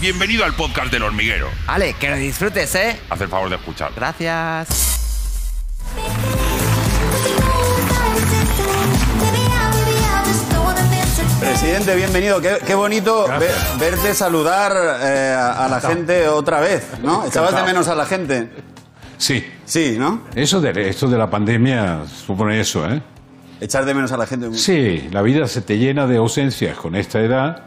Bienvenido al podcast del Hormiguero. Ale, que lo disfrutes, ¿eh? Haz el favor de escuchar. Gracias. Presidente, bienvenido. Qué bonito verte saludar a la gente otra vez, ¿no? Echabas de menos a la gente. Sí. Sí, ¿no? Esto de la pandemia supone eso, ¿eh? Echar de menos a la gente. Sí, la vida se te llena de ausencias con esta edad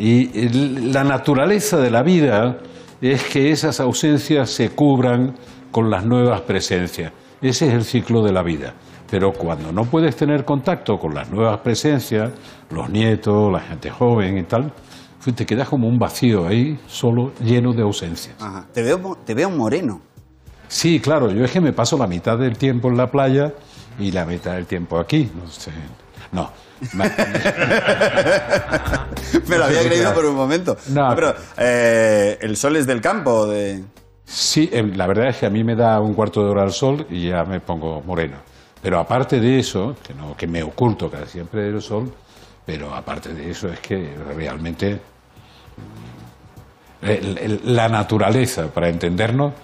y la naturaleza de la vida es que esas ausencias se cubran con las nuevas presencias. Ese es el ciclo de la vida. Pero cuando no puedes tener contacto con las nuevas presencias, los nietos, la gente joven y tal, te quedas como un vacío ahí, solo, lleno de ausencias. Ajá. Te veo moreno. Sí, claro, yo es que me paso la mitad del tiempo en la playa y la mitad del tiempo aquí. No sé. No. Me lo había creído por un momento. No, pero el sol es del campo. Sí, la verdad es que a mí me da un cuarto de hora al sol y ya me pongo moreno. Pero aparte de eso, que me oculto casi siempre del sol, pero aparte de eso es que realmente la naturaleza, para entendernos,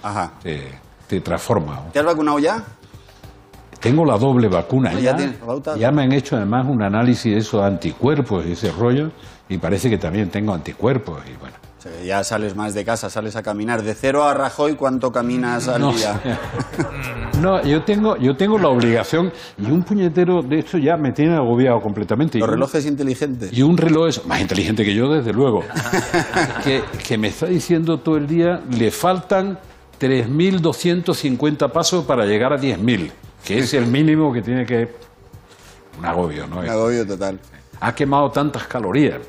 te transforma. ¿Te has vacunado ya? Tengo la doble vacuna. No, ya me han hecho además un análisis de esos anticuerpos y ese rollo, y parece que también tengo anticuerpos y bueno. Ya sales más de casa, sales a caminar. De cero a Rajoy, ¿cuánto caminas al día? No, yo tengo la obligación y un puñetero de esto ya me tiene agobiado completamente. Los relojes inteligentes. Y un reloj es más inteligente que yo, desde luego. que me está diciendo todo el día, le faltan 3.250 pasos para llegar a 10.000, que es el mínimo que tiene que... Un agobio, ¿no? Un agobio total. Ha quemado tantas calorías.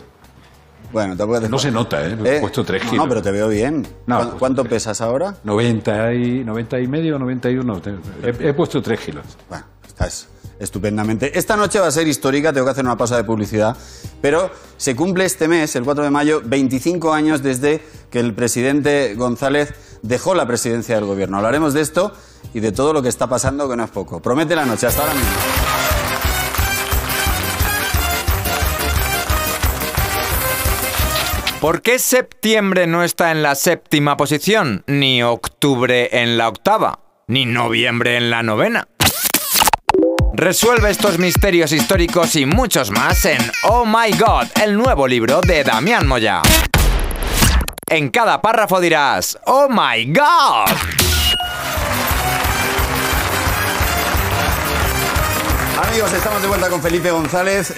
Bueno, no se nota, ¿eh? He puesto 3 kilos. No, pero te veo bien. No, ¿cuánto pesas ahora? 90 y medio, 91. He puesto 3 kilos. Bueno, estás estupendamente. Esta noche va a ser histórica, tengo que hacer una pausa de publicidad, pero se cumple este mes, el 4 de mayo, 25 años desde que el presidente González dejó la presidencia del gobierno. Hablaremos de esto y de todo lo que está pasando, que no es poco. Promete la noche, hasta ahora mismo. ¿Por qué septiembre no está en la séptima posición? Ni octubre en la octava, ni noviembre en la novena. Resuelve estos misterios históricos y muchos más en Oh My God, el nuevo libro de Damián Moya. En cada párrafo dirás, ¡Oh my God! Amigos, estamos de vuelta con Felipe González.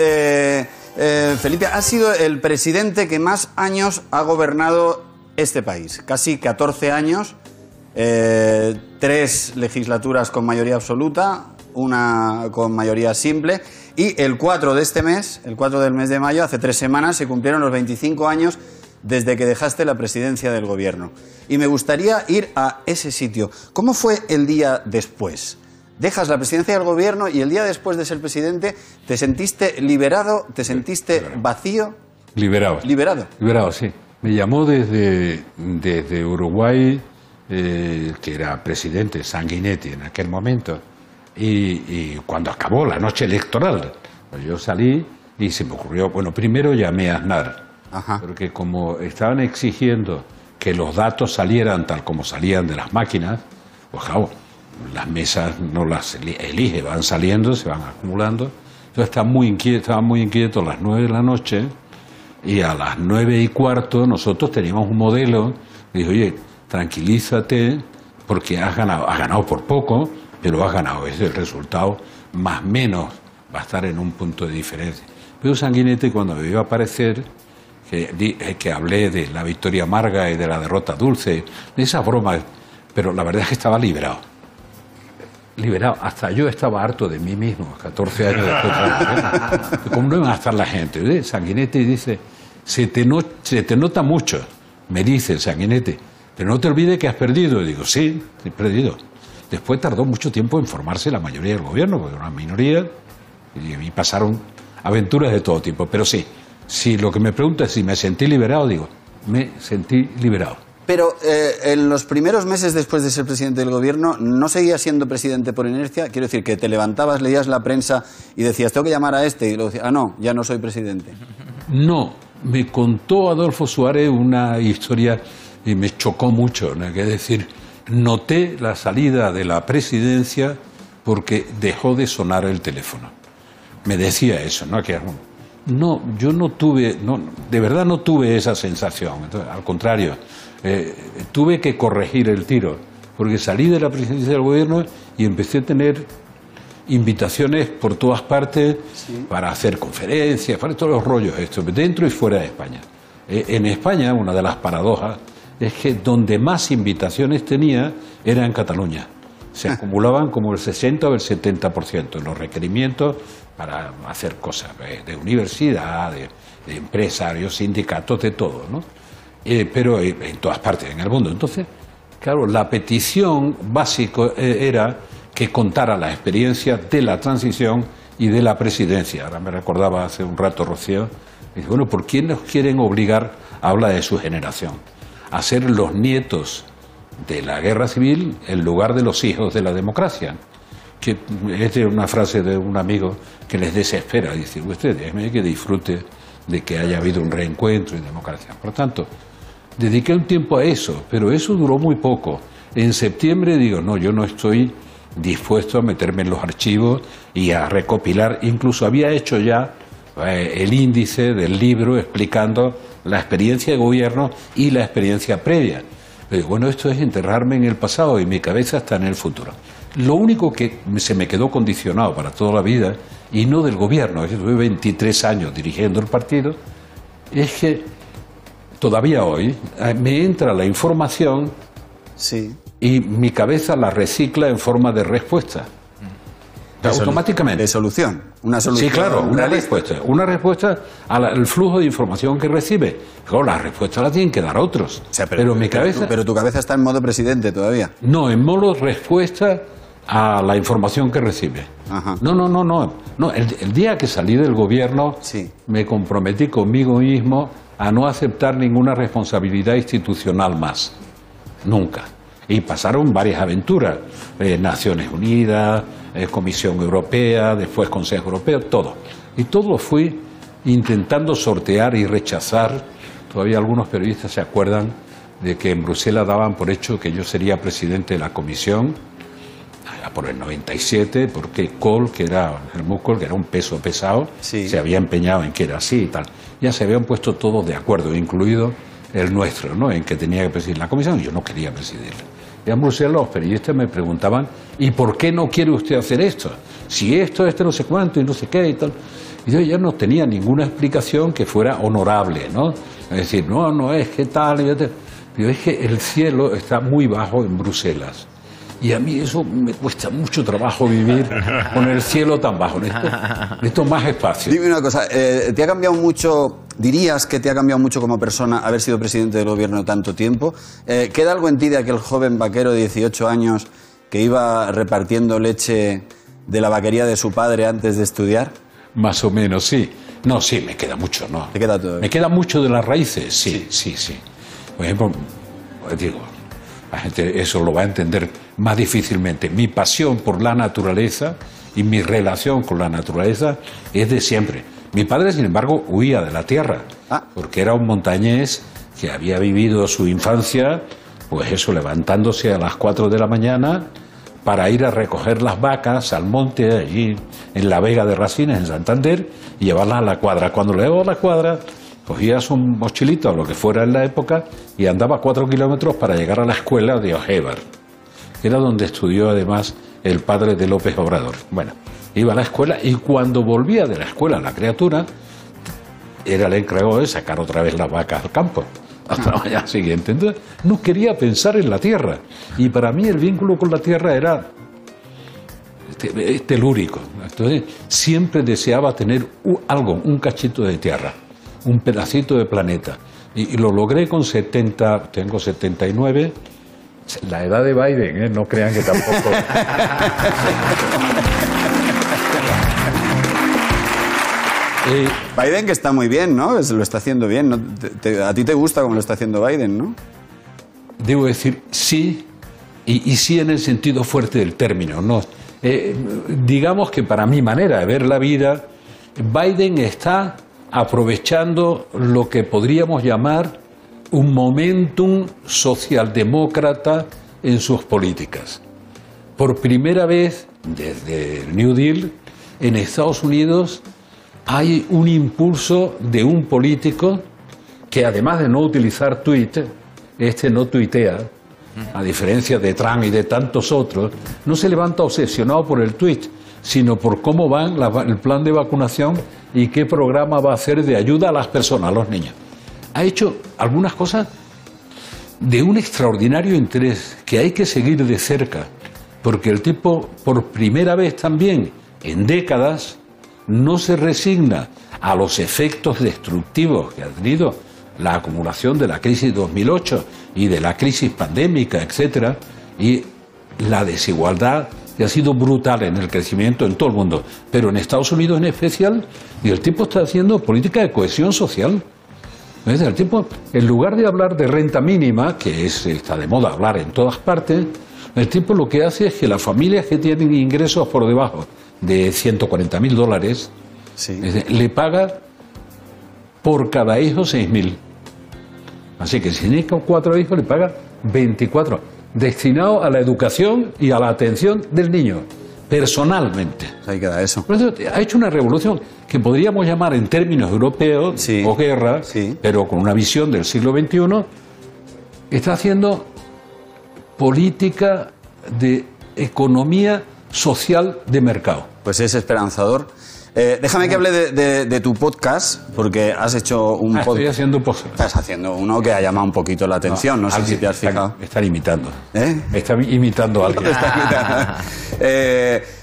Felipe, ha sido el presidente que más años ha gobernado este país. Casi 14 años, 3 legislaturas con mayoría absoluta, una con mayoría simple. Y el 4 de este mes, el 4 del mes de mayo, hace 3 semanas, se cumplieron los 25 años desde que dejaste la presidencia del gobierno. Y me gustaría ir a ese sitio. ¿Cómo fue el día después? Dejas la presidencia del gobierno y el día después de ser presidente, ¿te sentiste liberado? ¿Te sentiste vacío? Liberado. Liberado. Liberado, sí. Me llamó desde Uruguay, que era presidente Sanguinetti en aquel momento, y cuando acabó la noche electoral, pues yo salí y se me ocurrió, bueno, primero llamé a Aznar, porque como estaban exigiendo que los datos salieran tal como salían de las máquinas, pues claro, las mesas no las elige, van saliendo, se van acumulando. Yo estaba muy inquieto a las 9 de la noche y a las 9:15 nosotros teníamos un modelo. Dije, oye, tranquilízate porque has ganado por poco, pero has ganado. Es el resultado, más o menos, va a estar en un punto de diferencia. Pero Sanguinetti, cuando me iba a aparecer, que hablé de la victoria amarga y de la derrota dulce, de esas bromas, pero la verdad es que estaba liberado. Liberado, hasta yo estaba harto de mí mismo, 14 años después. ¿Cómo no iban a estar la gente? ¿Eh? Sanguinetti dice, se te nota mucho, me dice Sanguinetti, pero no te olvides que has perdido. Y digo, sí, he perdido. Después tardó mucho tiempo en formarse la mayoría del gobierno, porque era una minoría, y pasaron aventuras de todo tipo. Pero sí, si lo que me pregunta es si me sentí liberado, digo, me sentí liberado. Pero en los primeros meses después de ser presidente del gobierno, ¿no seguías siendo presidente por inercia? Quiero decir, que te levantabas, leías la prensa y decías, tengo que llamar a este, y luego decías, ah, no, ya no soy presidente. No, me contó Adolfo Suárez una historia y me chocó mucho, ¿no? Es decir, noté la salida de la presidencia porque dejó de sonar el teléfono. Me decía eso, ¿no? Que no, yo no tuve, no, de verdad no tuve esa sensación. Entonces, al contrario, tuve que corregir el tiro, porque salí de la presidencia del gobierno y empecé a tener invitaciones por todas partes, sí, para hacer conferencias, para todos los rollos, esto, dentro y fuera de España. En España, una de las paradojas es que donde más invitaciones tenía era en Cataluña. Se acumulaban como el 60 o el 70% de los requerimientos para hacer cosas de universidad, de empresarios, sindicatos, de todo, ¿no? Pero en todas partes, en el mundo. Entonces, claro, la petición básica era que contara la experiencia de la transición y de la presidencia. Ahora me recordaba hace un rato, Rocío, y dice, bueno, ¿por quién nos quieren obligar? Habla de su generación, a ser los nietos de la guerra civil en lugar de los hijos de la democracia. Que es una frase de un amigo que les desespera. Dice, usted déjeme que disfrute de que haya habido un reencuentro y democracia. Por tanto, dediqué un tiempo a eso, pero eso duró muy poco. En septiembre digo, no, yo no estoy dispuesto a meterme en los archivos y a recopilar. Incluso había hecho ya el índice del libro explicando la experiencia de gobierno y la experiencia previa. Digo, bueno, esto es enterrarme en el pasado y mi cabeza está en el futuro. Lo único que se me quedó condicionado para toda la vida, y no del gobierno, yo tuve 23 años dirigiendo el partido, es que todavía hoy me entra la información, sí, y mi cabeza la recicla en forma de respuesta. Automáticamente. De solución. Una solución. Sí, claro, una respuesta. Una respuesta al flujo de información que recibe. Claro, la respuesta la tienen que dar otros. O sea, pero mi cabeza. Pero tu cabeza está en modo presidente todavía. No, en modo respuesta a la información que recibe. Ajá. No. El día que salí del gobierno, sí, me comprometí conmigo mismo a no aceptar ninguna responsabilidad institucional más. Nunca. Y pasaron varias aventuras. Naciones Unidas, Comisión Europea, después Consejo Europeo, todo. Y todo lo fui intentando sortear y rechazar. Todavía algunos periodistas se acuerdan de que en Bruselas daban por hecho que yo sería presidente de la Comisión, por el 97, porque Kohl, que era Helmut Kohl, que era un peso pesado, sí, se había empeñado en que era así y tal. Ya se habían puesto todos de acuerdo, incluido el nuestro, ¿no?, en que tenía que presidir la Comisión. Yo no quería presidirla. Y en Bruselas los periodistas me preguntaban, ¿y por qué no quiere usted hacer esto? Si esto, no sé cuánto y no sé qué y tal. Y yo ya no tenía ninguna explicación que fuera honorable, ¿no? Es decir, no es que tal. Yo es que el cielo está muy bajo en Bruselas. Y a mí eso me cuesta mucho trabajo vivir con el cielo tan bajo. Necesito más espacio. Dime una cosa, ¿te ha cambiado mucho? ¿Dirías que te ha cambiado mucho como persona haber sido presidente del gobierno tanto tiempo? ¿Queda algo en ti de aquel joven vaquero de 18 años que iba repartiendo leche de la vaquería de su padre antes de estudiar? Más o menos, sí. No, sí, me queda mucho, ¿no? ¿Te queda todo? Me queda mucho de las raíces, sí. Por ejemplo, digo, la gente eso lo va a entender más difícilmente. Mi pasión por la naturaleza y mi relación con la naturaleza es de siempre. Mi padre, sin embargo, huía de la tierra, porque era un montañés que había vivido su infancia, pues eso, levantándose a las 4 de la mañana para ir a recoger las vacas al monte, allí en la Vega de Racines, en Santander, y llevarlas a la cuadra. Cuando le llevaba a la cuadra, cogía su mochilito o lo que fuera en la época y andaba 4 kilómetros para llegar a la escuela de Ojévar, que era donde estudió además el padre de López Obrador. Bueno, iba a la escuela y cuando volvía de la escuela la criatura era el encargado de sacar otra vez las vacas al campo hasta la mañana siguiente. Entonces no quería pensar en la tierra y para mí el vínculo con la tierra era telúrico. Entonces siempre deseaba tener algo, un cachito de tierra, un pedacito de planeta, y lo logré con 70, tengo 79, la edad de Biden, no crean que tampoco. Biden, que está muy bien, ¿no? Lo está haciendo bien. ¿No? A ti te gusta cómo lo está haciendo Biden, ¿no? Debo decir sí, y sí en el sentido fuerte del término, ¿no? Digamos que para mi manera de ver la vida, Biden está aprovechando lo que podríamos llamar un momentum socialdemócrata en sus políticas. Por primera vez desde el New Deal en Estados Unidos hay un impulso de un político que, además de no utilizar Twitter, este no tuitea, a diferencia de Trump y de tantos otros, no se levanta obsesionado por el tweet, sino por cómo va el plan de vacunación y qué programa va a hacer de ayuda a las personas, a los niños. Ha hecho algunas cosas de un extraordinario interés que hay que seguir de cerca, porque el tipo, por primera vez también en décadas, no se resigna a los efectos destructivos que ha tenido la acumulación de la crisis 2008 y de la crisis pandémica, etcétera, y la desigualdad que ha sido brutal en el crecimiento en todo el mundo, pero en Estados Unidos en especial. Y el tipo está haciendo política de cohesión social. ¿Ves? El tipo, en lugar de hablar de renta mínima, que está de moda hablar en todas partes, el tipo lo que hace es que las familias que tienen ingresos por debajo de $140.000, sí, le paga por cada hijo $6.000. Así que si tiene 4 hijos, le paga 24, destinado a la educación y a la atención del niño, personalmente. Ahí queda eso. Por eso ha hecho una revolución que podríamos llamar, en términos europeos, sí, o guerra, sí, pero con una visión del siglo XXI, está haciendo política de economía social de mercado. Pues es esperanzador. Déjame que hable de tu podcast, porque has hecho un podcast. Estoy haciendo un podcast. Estás haciendo uno que ha llamado un poquito la atención, no sé si te has fijado. Me están imitando. ¿Eh? Me está imitando a alguien.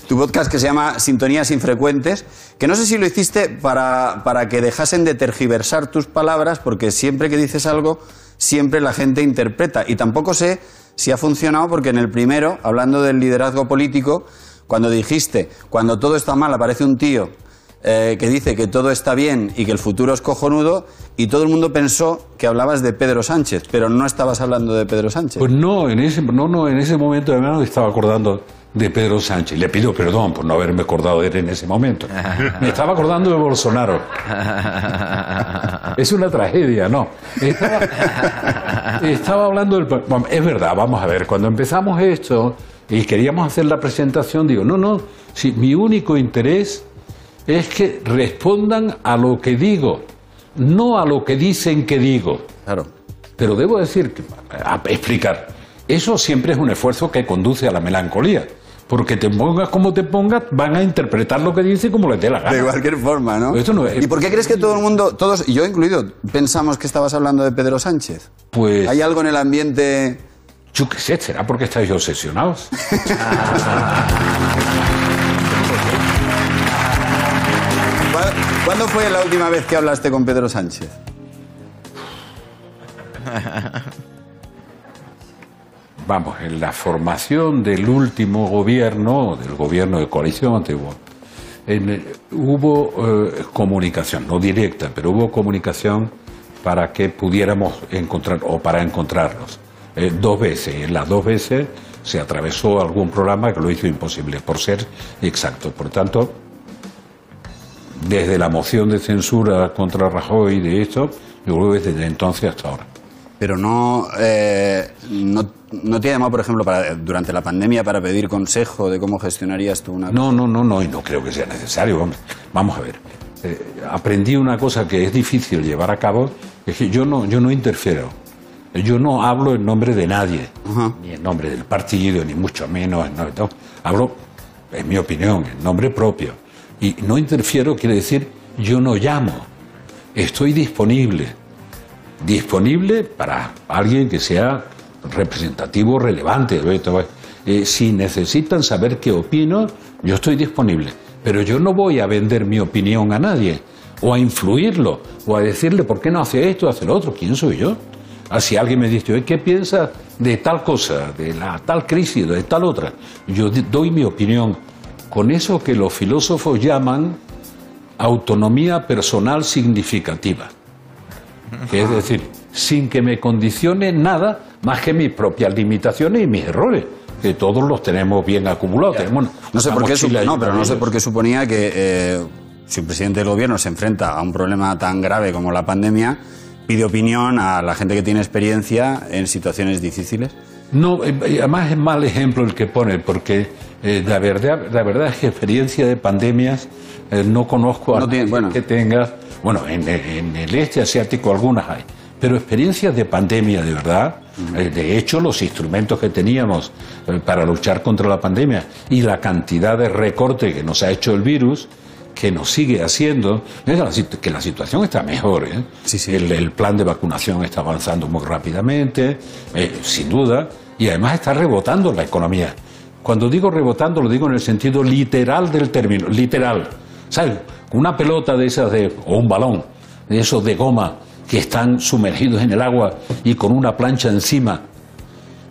Tu podcast, que se llama Sintonías Infrecuentes, que no sé si lo hiciste para que dejasen de tergiversar tus palabras, porque siempre que dices algo, siempre la gente interpreta. Y tampoco sé si ha funcionado, porque en el primero, hablando del liderazgo político, cuando dijiste, cuando todo está mal aparece un tío que dice que todo está bien y que el futuro es cojonudo, y todo el mundo pensó que hablabas de Pedro Sánchez, pero no estabas hablando de Pedro Sánchez. Pues no, en ese momento además estaba acordando de Pedro Sánchez. Le pido perdón por no haberme acordado de él en ese momento. Me estaba acordando de Bolsonaro. Es una tragedia, ¿no? Estaba hablando del... Es verdad, vamos a ver, cuando empezamos esto y queríamos hacer la presentación, digo, no, si mi único interés es que respondan a lo que digo, no a lo que dicen que digo. Claro. Pero debo decir, explicar, eso siempre es un esfuerzo que conduce a la melancolía, porque te pongas como te pongas, van a interpretar lo que dice como les dé la gana. De cualquier forma, ¿no? Esto no es... ¿Y por qué crees que todo el mundo, todos, yo incluido, pensamos que estabas hablando de Pedro Sánchez? Pues... ¿Hay algo en el ambiente...? Yo qué sé, ¿será porque estáis obsesionados? ¿Cuándo fue la última vez que hablaste con Pedro Sánchez? Vamos, en la formación del último gobierno, del gobierno de coalición antiguo, hubo comunicación, no directa, pero hubo comunicación para que pudiéramos encontrar, o para encontrarnos. 2 veces, en las 2 veces se atravesó algún programa que lo hizo imposible, por ser exacto. Por tanto, desde la moción de censura contra Rajoy y de esto, yo creo que desde entonces hasta ahora. Pero no te ha llamado, por ejemplo, durante la pandemia para pedir consejo de cómo gestionarías tú una... No, y no creo que sea necesario. Vamos a ver, aprendí una cosa que es difícil llevar a cabo, es que yo no interfiero. Yo no hablo en nombre de nadie, ni en nombre del partido, ni mucho menos. No. Hablo, en mi opinión, en nombre propio. Y no interfiero quiere decir yo no llamo. Estoy disponible. Disponible para alguien que sea representativo, relevante. Si necesitan saber qué opino, yo estoy disponible. Pero yo no voy a vender mi opinión a nadie, o a influirlo, o a decirle por qué no hace esto, hace lo otro. ¿Quién soy yo? Si alguien me dice, ¿qué piensas de tal cosa, de la tal crisis, de tal otra? Yo doy mi opinión con eso que los filósofos llaman autonomía personal significativa. Es decir, sin que me condicione nada más que mis propias limitaciones y mis errores, que todos los tenemos bien acumulados. Tenemos, no sé por qué suponía que Si un presidente del gobierno se enfrenta a un problema tan grave como la pandemia, pide opinión a la gente que tiene experiencia en situaciones difíciles. No, además es mal ejemplo el que pone, porque la verdad es que experiencia de pandemias no conozco a nadie que tenga. Bueno, en el este asiático algunas hay, pero experiencias de pandemia de verdad. De hecho, los instrumentos que teníamos para luchar contra la pandemia y la cantidad de recorte que nos ha hecho el virus, que nos sigue haciendo, que la situación está mejor, ¿eh? Sí, sí. El plan de vacunación está avanzando muy rápidamente, sin duda, y además está rebotando la economía. Cuando digo rebotando, lo digo en el sentido literal del término, literal. ¿Sabes? Una pelota de esas o un balón, de esos de goma que están sumergidos en el agua y con una plancha encima.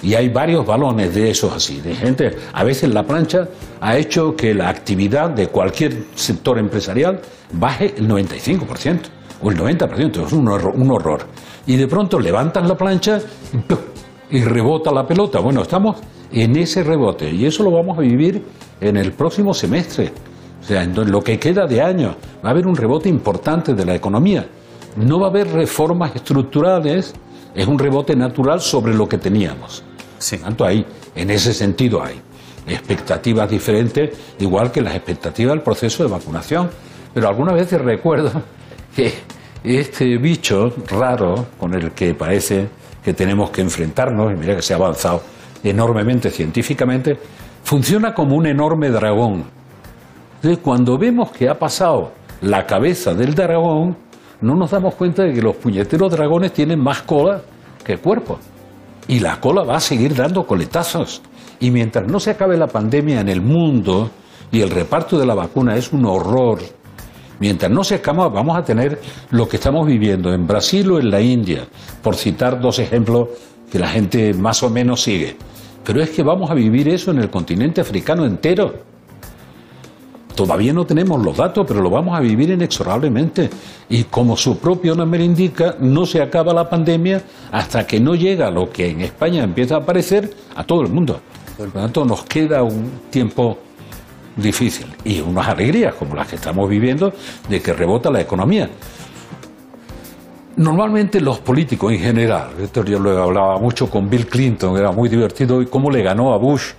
Y hay varios balones de esos así, de gente. A veces la plancha ha hecho que la actividad de cualquier sector empresarial baje el 95% o el 90%, es un horror. Y de pronto levantan la plancha y rebota la pelota. Bueno, estamos en ese rebote y eso lo vamos a vivir en el próximo semestre. O sea, en lo que queda de año va a haber un rebote importante de la economía. No va a haber reformas estructurales, es un rebote natural sobre lo que teníamos. Sí. Tanto ahí, en ese sentido hay expectativas diferentes, igual que las expectativas del proceso de vacunación. Pero algunas veces recuerdo que este bicho raro con el que parece que tenemos que enfrentarnos, y mira que se ha avanzado enormemente científicamente, funciona como un enorme dragón. Entonces, cuando vemos que ha pasado la cabeza del dragón, no nos damos cuenta de que los puñeteros dragones tienen más cola que cuerpo. Y la cola va a seguir dando coletazos. Y mientras no se acabe la pandemia en el mundo y el reparto de la vacuna es un horror, mientras no se acabe vamos a tener lo que estamos viviendo en Brasil o en la India, por citar dos ejemplos que la gente más o menos sigue. Pero es que vamos a vivir eso en el continente africano entero. Todavía no tenemos los datos, pero lo vamos a vivir inexorablemente. Y como su propio nombre indica, no se acaba la pandemia hasta que no llega lo que en España empieza a aparecer a todo el mundo. Por lo tanto, nos queda un tiempo difícil y unas alegrías como las que estamos viviendo de que rebota la economía. Normalmente los políticos en general, esto yo lo hablaba mucho con Bill Clinton, era muy divertido, y cómo le ganó a Bush.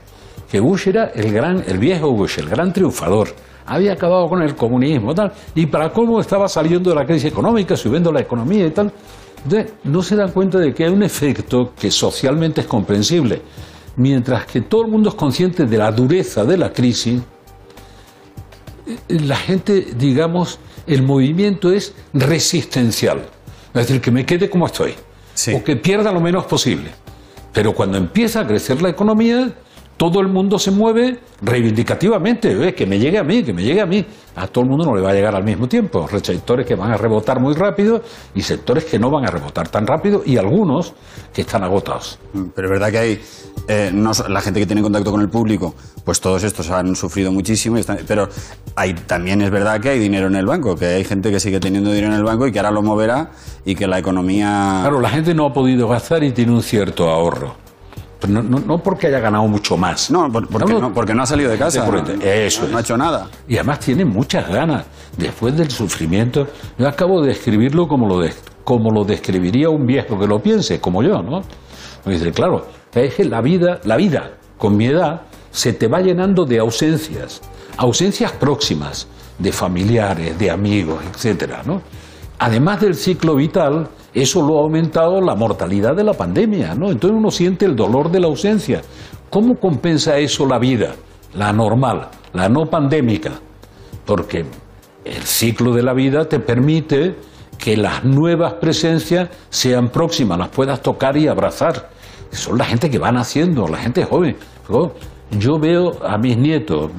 Que Bush era el viejo Bush, el gran triunfador. Había acabado con el comunismo tal, y para cómo estaba saliendo de la crisis económica, subiendo la economía y tal. Entonces, no se dan cuenta de que hay un efecto que socialmente es comprensible. Mientras que todo el mundo es consciente de la dureza de la crisis, la gente, digamos, el movimiento es resistencial. Es decir, que me quede como estoy, sí, o que pierda lo menos posible. Pero cuando empieza a crecer la economía, todo el mundo se mueve reivindicativamente, que me llegue a mí, que me llegue a mí. A todo el mundo no le va a llegar al mismo tiempo. Sectores que van a rebotar muy rápido y sectores que no van a rebotar tan rápido y algunos que están agotados. Pero es verdad que hay la gente que tiene contacto con el público, pues todos estos han sufrido muchísimo, y están, pero también es verdad que hay dinero en el banco, que hay gente que sigue teniendo dinero en el banco y que ahora lo moverá y que la economía... Claro, la gente no ha podido gastar y tiene un cierto ahorro. No porque haya ganado mucho más. No, porque no ha salido de casa. Eso no ha hecho nada. Y además tiene muchas ganas. Después del sufrimiento, yo acabo de describirlo como lo describiría un viejo que lo piense, como yo, ¿no? Me dice, claro, es que la vida, con mi edad, se te va llenando de ausencias. Ausencias próximas, de familiares, de amigos, etcétera, ¿no? Además del ciclo vital, eso lo ha aumentado la mortalidad de la pandemia, ¿no? Entonces uno siente el dolor de la ausencia. ¿Cómo compensa eso la vida? La normal, la no pandémica. Porque el ciclo de la vida te permite que las nuevas presencias sean próximas, las puedas tocar y abrazar. Son la gente que va naciendo, la gente joven. Yo veo a mis nietos,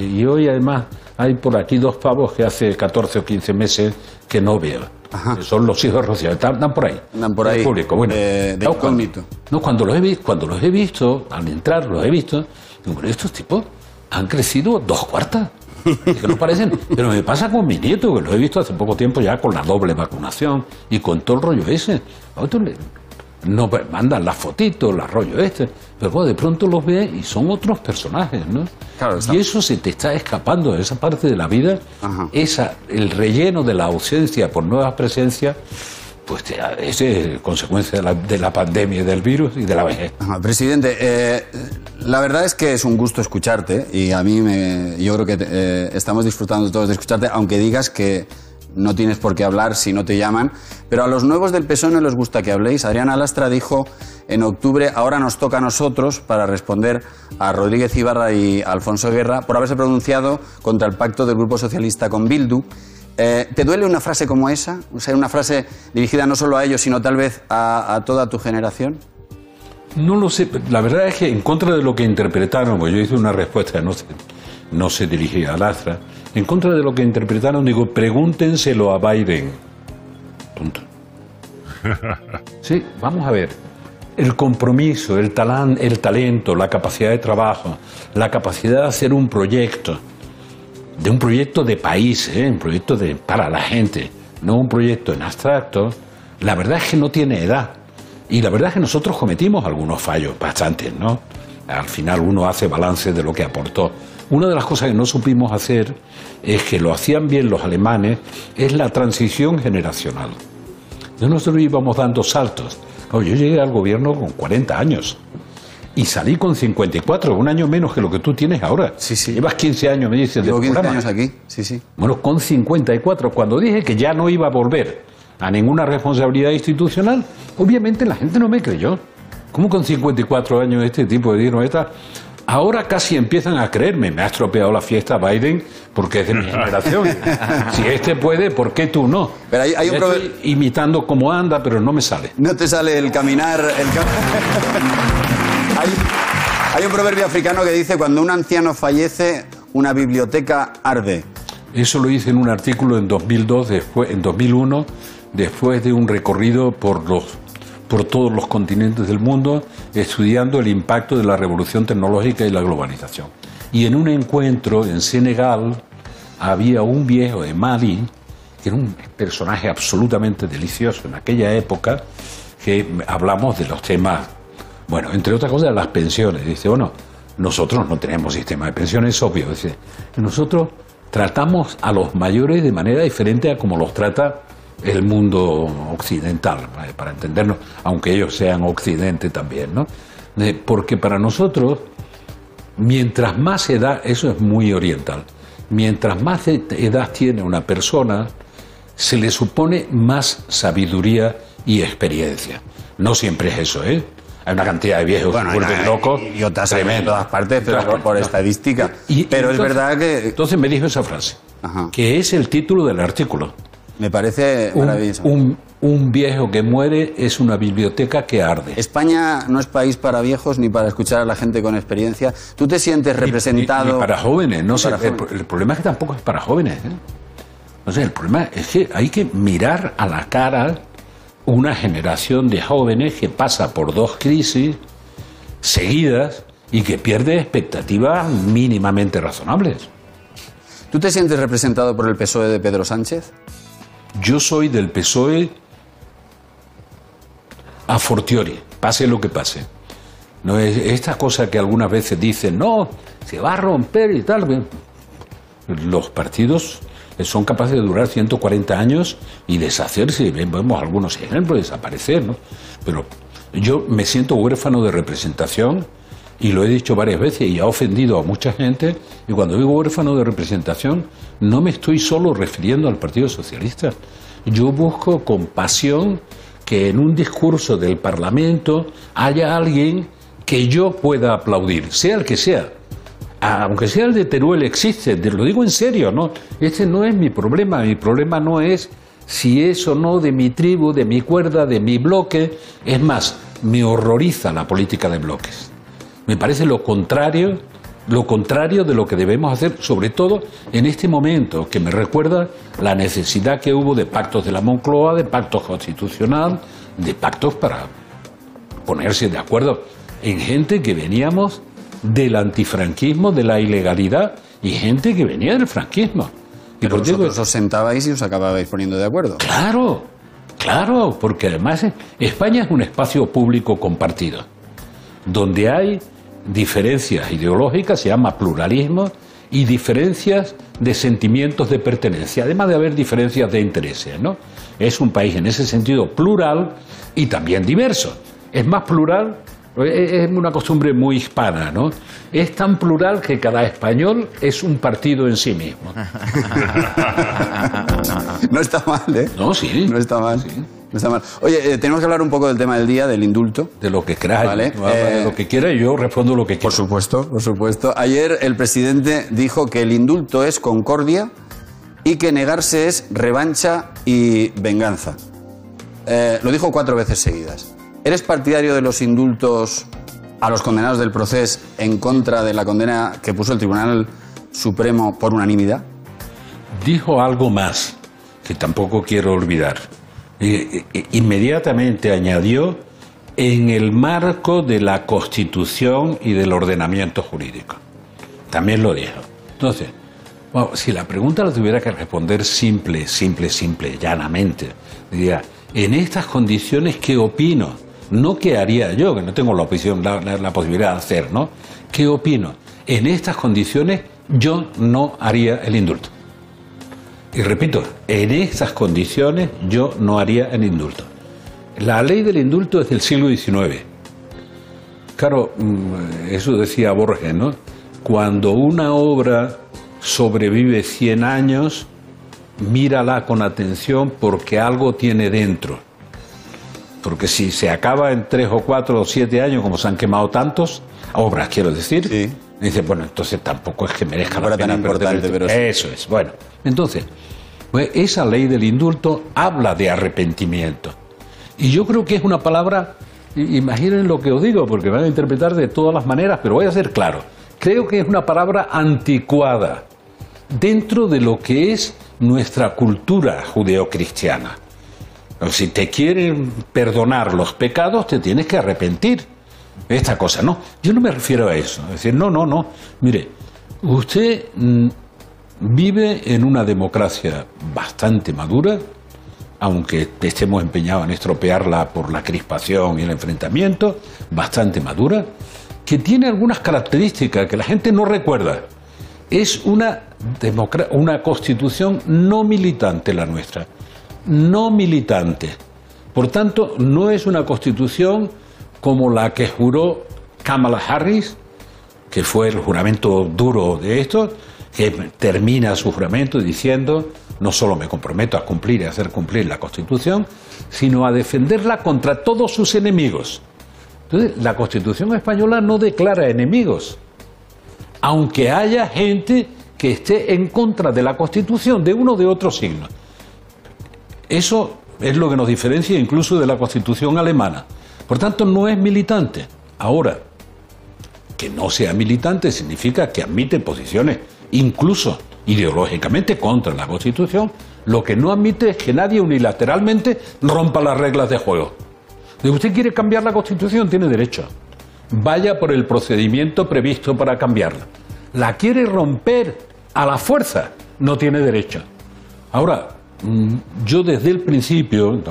y hoy además hay por aquí dos pavos que hace 14 o 15 meses que no veo. Ajá. Son los hijos de Rocío, andan por ahí. Andan por ahí. El público, bueno. De incógnito. Cuando los he visto, al entrar los he visto, digo, bueno, estos tipos han crecido 2/4. Que no parecen. Pero me pasa con mi nieto, que los he visto hace poco tiempo ya con la doble vacunación y con todo el rollo ese. no mandan las fotitos, el arroyo este, pero bueno, de pronto los ves y son otros personajes, ¿no? Claro, y eso se te está escapando, esa parte de la vida, el relleno de la ausencia por nuevas presencias, pues ese es consecuencia de la pandemia, del virus y de la vejez. Presidente, la verdad es que es un gusto escucharte y a mí yo creo que estamos disfrutando todos de escucharte, aunque digas que no tienes por qué hablar si no te llaman, pero a los nuevos del PSOE no les gusta que habléis. Adrián Lastra dijo en octubre: ahora nos toca a nosotros, para responder a Rodríguez Ibarra y a Alfonso Guerra por haberse pronunciado contra el pacto del Grupo Socialista con Bildu. ¿Te duele una frase como esa? O sea, una frase dirigida no solo a ellos, sino tal vez a toda tu generación. No lo sé, la verdad es que en contra de lo que interpretaron, pues yo hice una respuesta, no se dirigía a Lastra. En contra de lo que interpretaron, digo, pregúntenselo a Biden. Punto. Sí, vamos a ver. El compromiso, el talento, la capacidad de trabajo, la capacidad de hacer un proyecto, de un proyecto de país, un proyecto para la gente, no un proyecto en abstracto, la verdad es que no tiene edad. Y la verdad es que nosotros cometimos algunos fallos, bastantes, ¿no? Al final uno hace balance de lo que aportó. Una de las cosas que no supimos hacer, es que lo hacían bien los alemanes, es la transición generacional. Nosotros íbamos dando saltos. Yo llegué al gobierno con 40 años y salí con 54, un año menos que lo que tú tienes ahora. Sí, sí. Llevas 15 años, me dices. Llevo 15 años aquí, sí, sí. Bueno, con 54, cuando dije que ya no iba a volver a ninguna responsabilidad institucional, obviamente la gente no me creyó. ¿Cómo con 54 años este tipo de dinoeta? Ahora casi empiezan a creerme. Me ha estropeado la fiesta Biden porque es de mi generación. Si este puede, ¿por qué tú no? Pero hay un problema. Estoy imitando cómo anda, pero no me sale. No te sale el caminar. Hay un proverbio africano que dice: cuando un anciano fallece, una biblioteca arde. Eso lo hice en un artículo en 2002, en 2001, después de un recorrido por todos los continentes del mundo, estudiando el impacto de la revolución tecnológica y la globalización. Y en un encuentro en Senegal había un viejo de Mali, que era un personaje absolutamente delicioso en aquella época, que hablamos de los temas, bueno, entre otras cosas, de las pensiones. Dice, bueno, nosotros no tenemos sistema de pensiones, es obvio. Dice, nosotros tratamos a los mayores de manera diferente a como los trata el mundo occidental, para entendernos, aunque ellos sean occidente también, ¿no? Porque para nosotros, mientras más edad, eso es muy oriental, mientras más edad tiene una persona, se le supone más sabiduría y experiencia. No siempre es eso, ¿eh? Hay una cantidad de viejos, bueno, locos, idiotas en todas partes, pero claro, por estadística. Pero entonces, es verdad que... Entonces me dijo esa frase, que es el título del artículo. Me parece maravilloso. Un viejo que muere es una biblioteca que arde. España no es país para viejos ni para escuchar a la gente con experiencia. ¿Tú te sientes representado? Ni para jóvenes, no sé. El problema es que tampoco es para jóvenes, ¿eh? O sea, el problema es que hay que mirar a la cara una generación de jóvenes que pasa por dos crisis seguidas y que pierde expectativas mínimamente razonables. ¿Tú te sientes representado por el PSOE de Pedro Sánchez? Yo soy del PSOE a fortiori, pase lo que pase. No es esta cosa que algunas veces dicen, no, se va a romper y tal. Los partidos son capaces de durar 140 años y deshacerse. Vemos algunos ejemplos, desaparecer, ¿no? Pero yo me siento huérfano de representación y lo he dicho varias veces y ha ofendido a mucha gente. Y cuando digo huérfano de representación, no me estoy solo refiriendo al Partido Socialista. Yo busco con pasión que en un discurso del Parlamento haya alguien que yo pueda aplaudir, sea el que sea. Aunque sea el de Teruel, existe, te lo digo en serio, ¿no? Este no es mi problema no es si es o no de mi tribu, de mi cuerda, de mi bloque. Es más, me horroriza la política de bloques. Me parece lo contrario de lo que debemos hacer, sobre todo en este momento, que me recuerda la necesidad que hubo de pactos de la Moncloa, de pactos constitucional, de pactos para ponerse de acuerdo en gente que veníamos del antifranquismo, de la ilegalidad, y gente que venía del franquismo. Pero vosotros os sentabais y os acababais poniendo de acuerdo. ¡Claro! Claro, porque además España es un espacio público compartido, donde hay diferencias ideológicas, se llama pluralismo, y diferencias de sentimientos de pertenencia, además de haber diferencias de intereses, ¿no? Es un país en ese sentido plural y también diverso. Es más plural, es una costumbre muy hispana, ¿no? Es tan plural que cada español es un partido en sí mismo. No está mal, ¿eh? No, sí. No está mal, sí. No está mal. Oye, tenemos que hablar un poco del tema del día, del indulto. De lo que quieras, ¿vale? De lo que quiera, yo respondo lo que quiera. Por supuesto, por supuesto. Ayer el presidente dijo que el indulto es concordia y que negarse es revancha y venganza. Lo dijo 4 veces seguidas. ¿Eres partidario de los indultos a los condenados del procés en contra de la condena que puso el Tribunal Supremo por unanimidad? Dijo algo más, que tampoco quiero olvidar. Inmediatamente añadió, en el marco de la Constitución y del ordenamiento jurídico. También lo dijo. Entonces, bueno, si la pregunta la tuviera que responder simple, llanamente, diría, en estas condiciones, ¿qué opino? No qué haría yo, que no tengo la opción, la posibilidad de hacer, ¿no? ¿Qué opino? En estas condiciones, yo no haría el indulto. Y repito, en estas condiciones yo no haría el indulto. La ley del indulto es del siglo XIX. Claro, eso decía Borges, ¿no? Cuando una obra sobrevive 100 años, mírala con atención porque algo tiene dentro. Porque si se acaba en 3 o 4 o 7 años, como se han quemado tantos obras, quiero decir, sí. Dice, bueno, entonces tampoco es que merezca la pena tan importante, pero sí. Eso es, bueno. Entonces, pues esa ley del indulto habla de arrepentimiento. Y yo creo que es una palabra, imaginen lo que os digo, porque van a interpretar de todas las maneras, pero voy a ser claro. Creo que es una palabra anticuada dentro de lo que es nuestra cultura judeocristiana. Si te quieren perdonar los pecados, te tienes que arrepentir. Esta cosa, no. Yo no me refiero a eso. Es decir, no. Mire, usted vive en una democracia bastante madura, aunque estemos empeñados en estropearla por la crispación y el enfrentamiento, bastante madura, que tiene algunas características que la gente no recuerda. Es una constitución no militante la nuestra. No militante. Por tanto, no es una constitución como la que juró Kamala Harris, que fue el juramento duro de esto, que termina su juramento diciendo, no solo me comprometo a cumplir y hacer cumplir la Constitución, sino a defenderla contra todos sus enemigos. Entonces, la Constitución española no declara enemigos, aunque haya gente que esté en contra de la Constitución, de uno o de otro signo. Eso es lo que nos diferencia incluso de la Constitución alemana. Por tanto, no es militante. Ahora, que no sea militante significa que admite posiciones, incluso ideológicamente, contra la Constitución. Lo que no admite es que nadie unilateralmente rompa las reglas de juego. Si usted quiere cambiar la Constitución, tiene derecho. Vaya por el procedimiento previsto para cambiarla. La quiere romper a la fuerza, no tiene derecho. Ahora, yo desde el principio,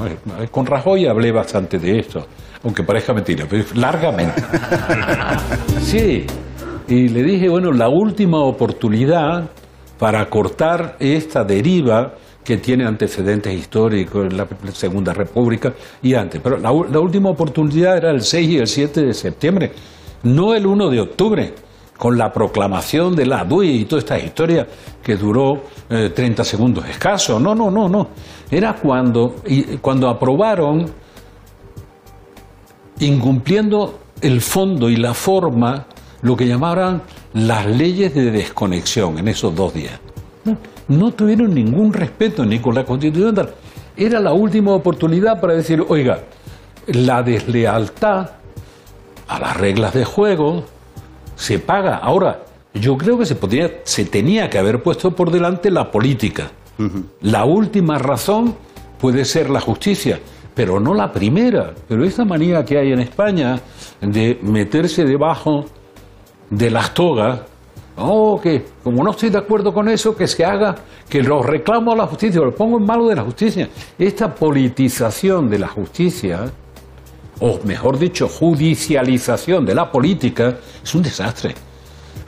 con Rajoy hablé bastante de esto, aunque parezca mentira, pero largamente. Sí, y le dije, bueno, la última oportunidad para cortar esta deriva que tiene antecedentes históricos en la Segunda República y antes. Pero la última oportunidad era el 6 y el 7 de septiembre, no el 1 de octubre, con la proclamación de la DUI y toda esta historia que duró 30 segundos escasos. No. Era cuando aprobaron, incumpliendo el fondo y la forma, lo que llamaban las leyes de desconexión en esos 2 días. No tuvieron ningún respeto ni con la Constitución. Era la última oportunidad para decir, oiga, la deslealtad a las reglas de juego se paga. Ahora, yo creo que se tenía que haber puesto por delante la política. La última razón puede ser la justicia, pero no la primera. Pero esa manía que hay en España de meterse debajo de las togas No, que como no estoy de acuerdo con eso, que se haga, que lo reclamo a la justicia, lo pongo en malo de la justicia. Esta politización de la justicia, o mejor dicho, judicialización de la política, es un desastre.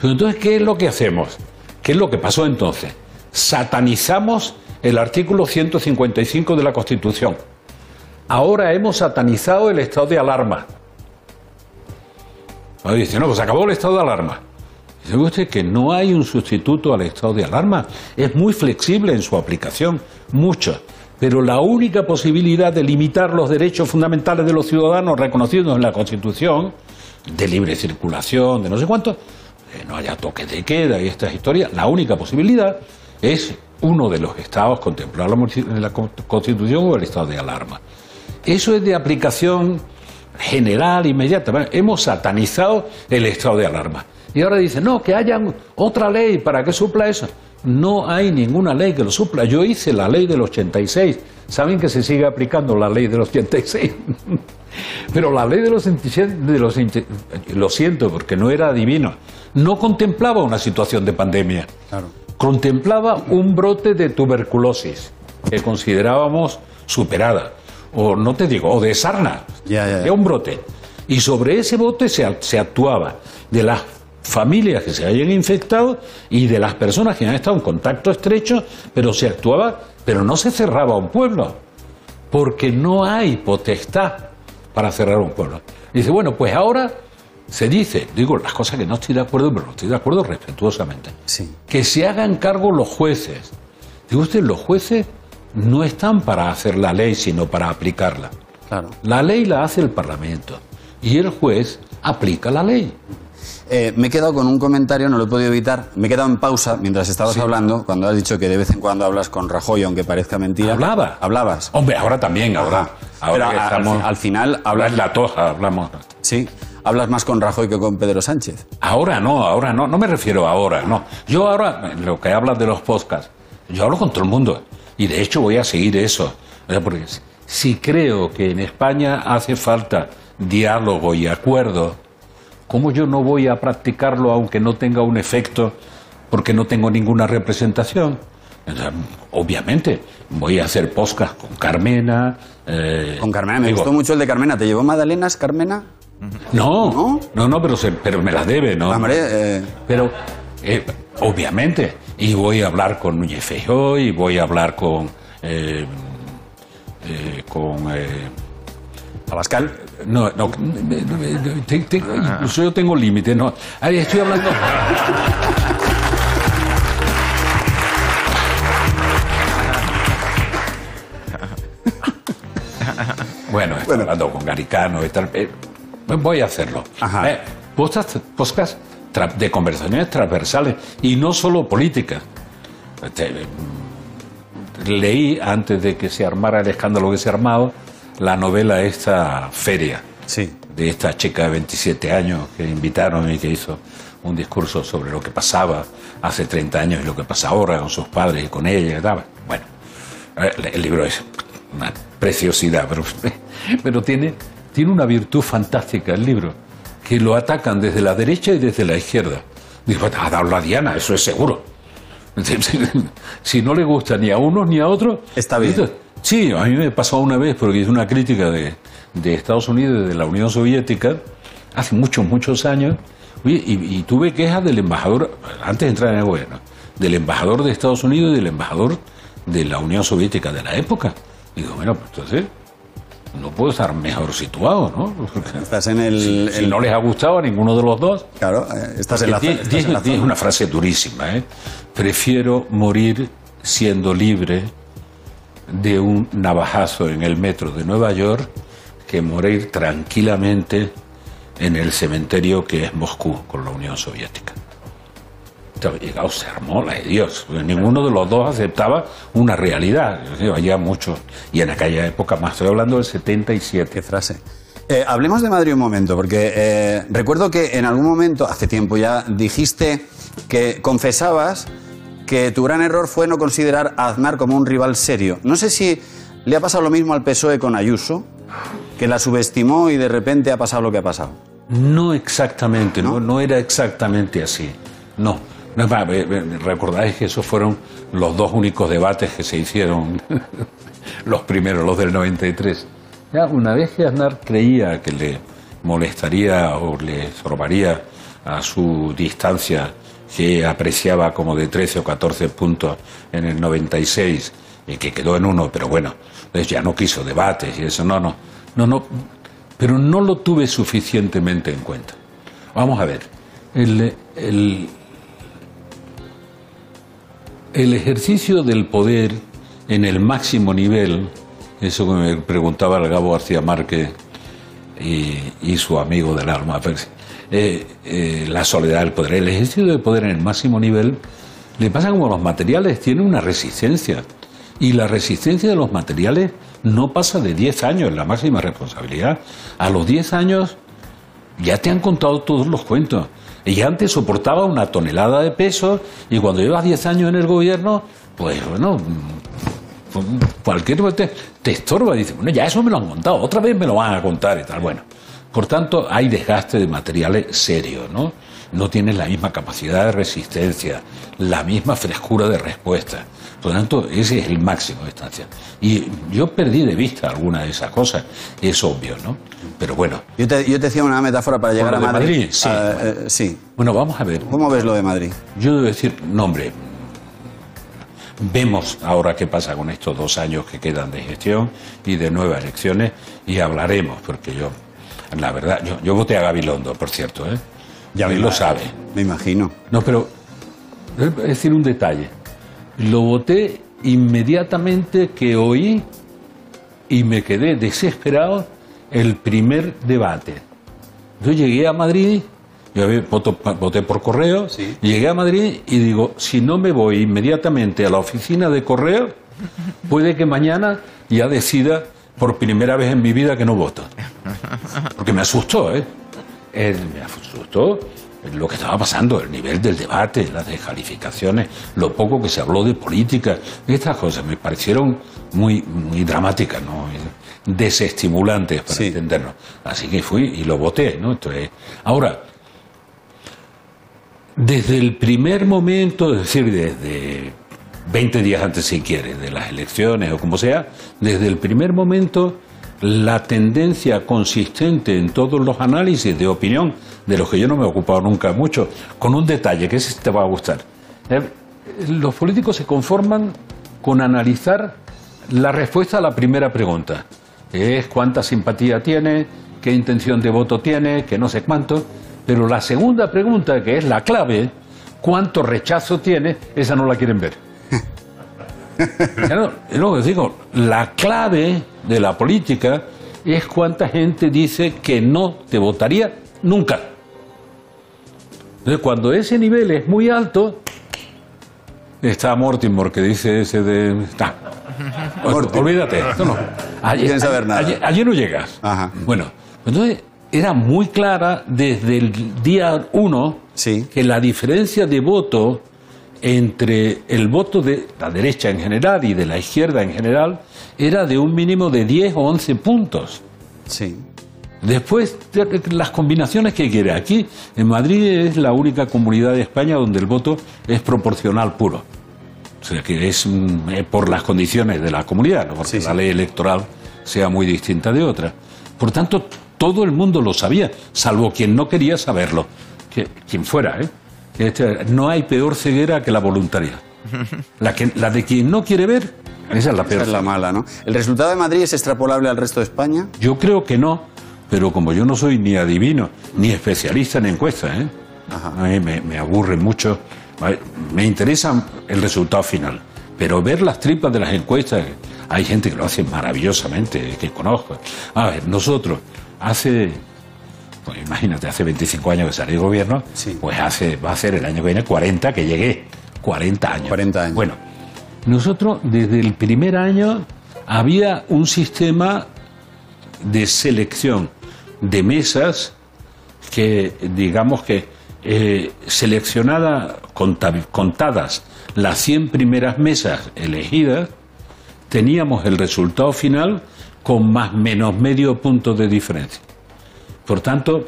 Pero entonces, ¿qué es lo que hacemos? ¿Qué es lo que pasó entonces? Satanizamos el artículo 155 de la Constitución. Ahora hemos satanizado el estado de alarma. Ahora dice, no, pues acabó el estado de alarma. Dice usted que no hay un sustituto al estado de alarma. Es muy flexible en su aplicación, mucho. Pero la única posibilidad de limitar los derechos fundamentales de los ciudadanos reconocidos en la Constitución, de libre circulación, de no sé cuánto, que no haya toques de queda y estas historias, la única posibilidad es uno de los estados contemplados en la Constitución o el estado de alarma. Eso es de aplicación general, inmediata. Bueno, hemos satanizado el estado de alarma. Y ahora dicen, no, que haya otra ley para que supla eso. No hay ninguna ley que lo supla. Yo hice la ley del 86. ¿Saben que se sigue aplicando la ley del 86? Pero la ley de los 86, lo siento porque no era adivino, no contemplaba una situación de pandemia. Claro. Contemplaba un brote de tuberculosis que considerábamos superada. O no te digo, o de sarna. Era un brote. Y sobre ese brote se actuaba de las familias que se hayan infectado y de las personas que han estado en contacto estrecho, pero se actuaba, pero no se cerraba un pueblo, porque no hay potestad para cerrar un pueblo. Y dice, bueno, pues ahora se dice, digo las cosas que no estoy de acuerdo, pero estoy de acuerdo respetuosamente, sí, que se hagan cargo los jueces. Digo usted, los jueces no están para hacer la ley, sino para aplicarla. Claro. La ley la hace el Parlamento y el juez aplica la ley. Me he quedado con un comentario, no lo he podido evitar. Me he quedado en pausa mientras estabas hablando, cuando has dicho que de vez en cuando hablas con Rajoy, aunque parezca mentira. Hablabas. Hombre, ahora también, ahora que estamos, al final hablas en la toja, hablamos. Sí, hablas más con Rajoy que con Pedro Sánchez. Ahora no, no me refiero a ahora, no. Yo ahora, lo que hablas de los podcasts, yo hablo con todo el mundo. Y de hecho voy a seguir eso. Porque si creo que en España hace falta diálogo y acuerdo, ¿cómo yo no voy a practicarlo aunque no tenga un efecto porque no tengo ninguna representación? Entonces, obviamente, voy a hacer podcast con Carmena. Con Carmena, me gustó mucho el de Carmena. ¿Te llevó magdalenas, Carmena? No, pero me las debe, ¿no? Hombre, obviamente, y voy a hablar con Núñez Feijóo y voy a hablar con Abascal. No, incluso yo tengo límite, no. Ahí estoy hablando. Bueno, estoy hablando con Garicano y tal. Voy a hacerlo. Podcast de conversaciones transversales y no solo políticas. Leí, antes de que se armara el escándalo que se ha armado, la novela esta, Feria, sí, de esta chica de 27 años que invitaron y que hizo un discurso sobre lo que pasaba hace 30 años y lo que pasa ahora con sus padres y con ella y tal. Bueno, el libro es una preciosidad, pero tiene una virtud fantástica el libro, que lo atacan desde la derecha y desde la izquierda. Digo, ha dado la diana, eso es seguro. Si no le gusta ni a unos ni a otros, está bien. Sí, a mí me pasó una vez porque hice una crítica de Estados Unidos y de la Unión Soviética hace muchos años y tuve quejas del embajador, antes de entrar en el gobierno, del embajador de Estados Unidos y del embajador de la Unión Soviética de la época. Y digo, bueno, pues entonces no puedo estar mejor situado, ¿no? Porque estás en el... Si no les ha gustado a ninguno de los dos... Claro, estás en la zona. Tienes una frase durísima, ¿eh? Prefiero morir siendo libre de un navajazo en el metro de Nueva York que morir tranquilamente en el cementerio que es Moscú con la Unión Soviética. Entonces, se armó la de Dios. Ninguno de los dos aceptaba una realidad. Había mucho. Y en aquella época más, estoy hablando del 77. Qué frase. Hablemos de Madrid un momento, porque recuerdo que en algún momento, hace tiempo ya, dijiste que confesabas que tu gran error fue no considerar a Aznar como un rival serio. No sé si le ha pasado lo mismo al PSOE con Ayuso, que la subestimó y de repente ha pasado lo que ha pasado. No exactamente, no era exactamente así. No, No, recordáis que esos fueron los dos únicos debates que se hicieron, los primeros, los del 93. Ya una vez que Aznar creía que le molestaría o le sorbaría a su distancia, que apreciaba como de 13 o 14 puntos en el 96 y que quedó en uno, pero bueno, entonces ya no quiso debates y eso, no, pero no lo tuve suficientemente en cuenta. Vamos a ver, el ejercicio del poder en el máximo nivel, eso que me preguntaba el Gabo García Márquez y su amigo del arma, la soledad del poder, el ejercicio del poder en el máximo nivel, le pasa como los materiales, tiene una resistencia. Y la resistencia de los materiales no pasa de 10 años, la máxima responsabilidad. A los 10 años ya te han contado todos los cuentos. Y antes soportaba una tonelada de pesos, y cuando llevas 10 años en el gobierno, pues bueno, cualquier te estorba y dice, bueno, ya eso me lo han contado, otra vez me lo van a contar y tal. Bueno, por tanto, hay desgaste de materiales serio, ¿no? No tienes la misma capacidad de resistencia, la misma frescura de respuesta. Por lo tanto, ese es el máximo de distancia. Y yo perdí de vista alguna de esas cosas, es obvio, ¿no? Pero bueno. Yo te hacía una metáfora para llegar a Madrid. ¿De Madrid? Sí, bueno. Sí. Bueno, vamos a ver. ¿Cómo ves lo de Madrid? Yo debo decir, no, hombre, vemos ahora qué pasa con estos 2 años que quedan de gestión y de nuevas elecciones y hablaremos, porque yo, la verdad, yo voté a Gabilondo, por cierto, ¿eh? Ya él lo sabe. Me imagino. No, pero es decir un detalle. Lo voté inmediatamente que oí y me quedé desesperado el primer debate. Yo llegué a Madrid, yo voté por correo, sí. Llegué a Madrid y digo, si no me voy inmediatamente a la oficina de correo, puede que mañana ya decida por primera vez en mi vida que no voto. Porque me asustó, ¿eh? Me asustó lo que estaba pasando, el nivel del debate, las descalificaciones, lo poco que se habló de política. Estas cosas me parecieron muy, muy dramáticas, ¿no? Desestimulantes para entendernos. Así que fui y lo voté, ¿no? Entonces, ahora, desde el primer momento, es decir, desde 20 días antes, si quieres, de las elecciones o como sea, desde el primer momento, la tendencia consistente en todos los análisis de opinión, de los que yo no me he ocupado nunca mucho, con un detalle que ese te va a gustar. Los políticos se conforman con analizar la respuesta a la primera pregunta, que es cuánta simpatía tiene, qué intención de voto tiene, que no sé cuánto, pero la segunda pregunta, que es la clave, cuánto rechazo tiene, esa no la quieren ver. Claro, luego digo, la clave de la política es cuánta gente dice que no te votaría nunca. Entonces, cuando ese nivel es muy alto, está Mortimer, que dice ese de... Nah. Olvídate. No. Allí no llegas. Ajá. Bueno, entonces era muy clara desde el día 1 que la diferencia de voto entre el voto de la derecha en general y de la izquierda en general era de un mínimo de 10 o 11 puntos. Sí. Después, las combinaciones que quiere. Aquí, en Madrid, es la única comunidad de España donde el voto es proporcional puro. O sea, que es por las condiciones de la comunidad, no porque la ley electoral sea muy distinta de otra. Por tanto, todo el mundo lo sabía, salvo quien no quería saberlo. Quien fuera, ¿eh? No hay peor ceguera que la voluntaria. La de quien no quiere ver, esa es la peor. Esa es la mala, ¿no? ¿El resultado de Madrid es extrapolable al resto de España? Yo creo que no, pero como yo no soy ni adivino, ni especialista en encuestas, ¿eh? Ajá. Me aburre mucho. Me interesa el resultado final, pero ver las tripas de las encuestas, hay gente que lo hace maravillosamente, que conozco. A ver, nosotros hace... Pues imagínate, hace 25 años que salí del gobierno, pues va a ser el año que viene 40 que llegué. 40 años. 40 años. Bueno, nosotros desde el primer año había un sistema de selección de mesas que, digamos que, contadas las 100 primeras mesas elegidas, teníamos el resultado final con más o menos medio punto de diferencia. Por tanto,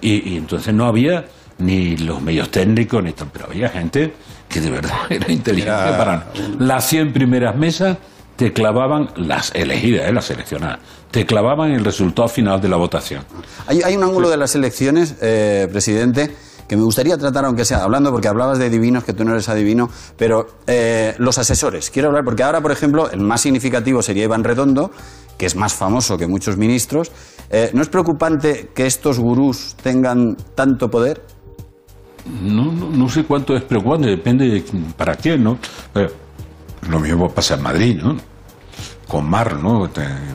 y entonces no había ni los medios técnicos, ni tal, pero había gente que de verdad era inteligente para... Las 100 primeras mesas te clavaban, las elegidas, las seleccionadas, te clavaban el resultado final de la votación. Hay un ángulo de las elecciones, presidente, que me gustaría tratar, aunque sea hablando, porque hablabas de adivinos, que tú no eres adivino, pero los asesores. Quiero hablar, porque ahora, por ejemplo, el más significativo sería Iván Redondo, que es más famoso que muchos ministros. ¿No es preocupante que estos gurús tengan tanto poder? No sé cuánto es preocupante, depende de para quién, ¿no? Lo mismo pasa en Madrid, ¿no? Con Mar, ¿no?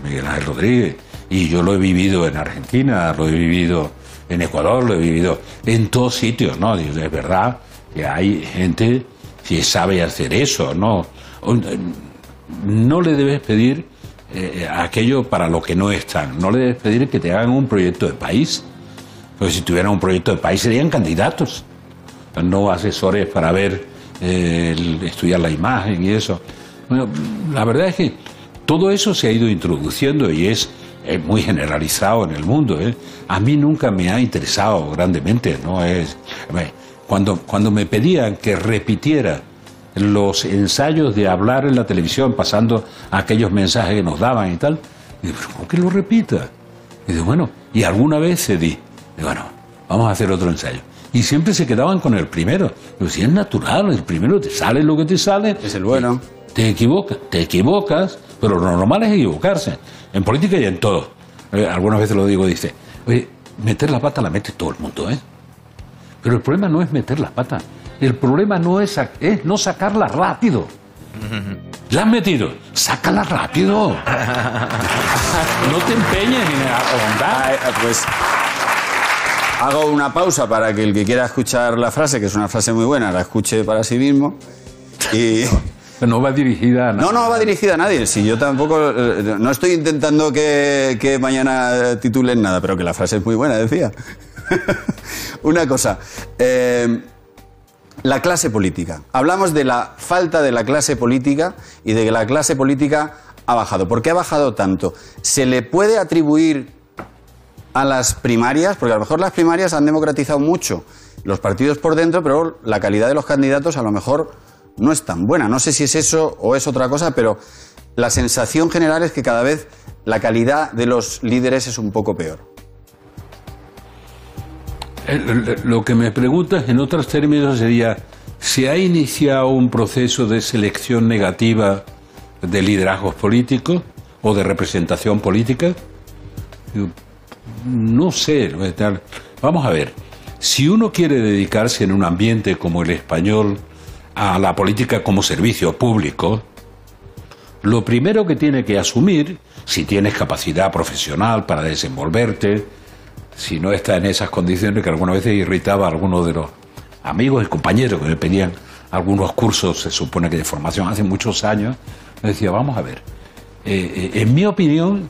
Miguel Ángel Rodríguez. Y yo lo he vivido en Argentina, lo he vivido en Ecuador, lo he vivido en todos sitios, ¿no? Es verdad que hay gente que sabe hacer eso, ¿no? No le debes pedir aquello para lo que no están. No le debes pedir que te hagan un proyecto de país. Porque si tuvieran un proyecto de país serían candidatos, no asesores para ver, estudiar la imagen y eso. Bueno, la verdad es que todo eso se ha ido introduciendo y es muy generalizado en el mundo, ¿eh? A mí nunca me ha interesado grandemente, ¿no? Cuando me pedían que repitiera los ensayos de hablar en la televisión, pasando aquellos mensajes que nos daban y tal, y digo, ¿pero cómo que lo repita? Y digo, bueno, y alguna vez cedí. Y bueno, vamos a hacer otro ensayo. Y siempre se quedaban con el primero. Digo, si es natural, el primero te sale lo que te sale. Es el bueno. Te equivocas, pero lo normal es equivocarse. En política y en todo. Algunas veces lo digo, dice, oye, meter la pata la mete todo el mundo, ¿eh? Pero el problema no es meter la pata. El problema no es no sacarla rápido. La has metido, sácala rápido. No te empeñes en ahondar. Pues hago una pausa para que el que quiera escuchar la frase, que es una frase muy buena, la escuche para sí mismo. Y... No va dirigida a nadie. No va dirigida a nadie. Si yo tampoco... No estoy intentando que mañana titulen nada, pero que la frase es muy buena, decía. Una cosa. La clase política. Hablamos de la falta de la clase política y de que la clase política ha bajado. ¿Por qué ha bajado tanto? ¿Se le puede atribuir a las primarias? Porque a lo mejor las primarias han democratizado mucho los partidos por dentro, pero la calidad de los candidatos a lo mejor no es tan buena. No sé si es eso o es otra cosa, pero la sensación general es que cada vez la calidad de los líderes es un poco peor. Lo que me preguntas en otros términos sería, ¿se ha iniciado un proceso de selección negativa de liderazgos políticos o de representación política? No sé. Vamos a ver, si uno quiere dedicarse en un ambiente como el español a la política como servicio público, lo primero que tiene que asumir, si tienes capacidad profesional para desenvolverte, si no está en esas condiciones que alguna vez irritaba a algunos de los amigos y compañeros que me pedían algunos cursos, se supone que de formación hace muchos años, me decía, vamos a ver, en mi opinión,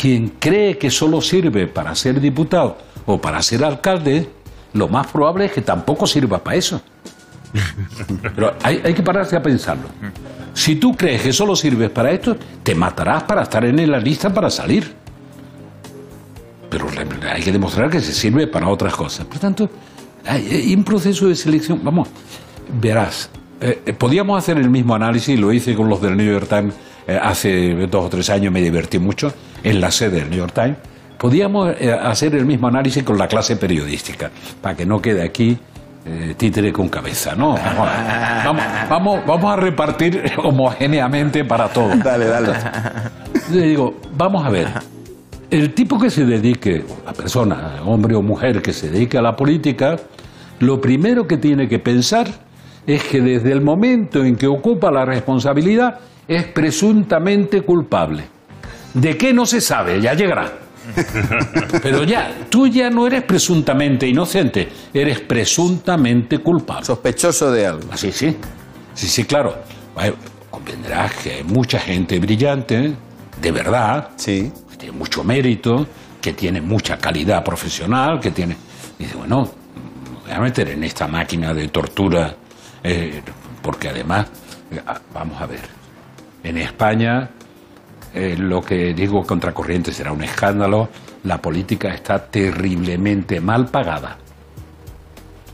quien cree que solo sirve para ser diputado o para ser alcalde, lo más probable es que tampoco sirva para eso. Pero hay que pararse a pensarlo. Si tú crees que solo sirves para esto, te matarás para estar en la lista para salir. Pero hay que demostrar que se sirve para otras cosas. Por tanto, hay un proceso de selección. Vamos, verás, podíamos hacer el mismo análisis, lo hice con los del New York Times hace 2 o 3 años, me divertí mucho en la sede del New York Times. Podíamos hacer el mismo análisis con la clase periodística, para que no quede aquí títere con cabeza, ¿no? Vamos a repartir homogéneamente para todos. Dale. Le digo, vamos a ver, el tipo que se dedique, la persona, hombre o mujer, que se dedique a la política, lo primero que tiene que pensar es que desde el momento en que ocupa la responsabilidad es presuntamente culpable. ¿De qué? No se sabe, ya llegará. Pero tú ya no eres presuntamente inocente, eres presuntamente culpable. Sospechoso de algo. Sí, claro. Comprenderás que hay mucha gente brillante, de verdad, sí, que tiene mucho mérito, que tiene mucha calidad profesional, que tiene... Y dice, bueno, me voy a meter en esta máquina de tortura, porque además, vamos a ver, en España... lo que digo contracorriente será un escándalo. La política está terriblemente mal pagada.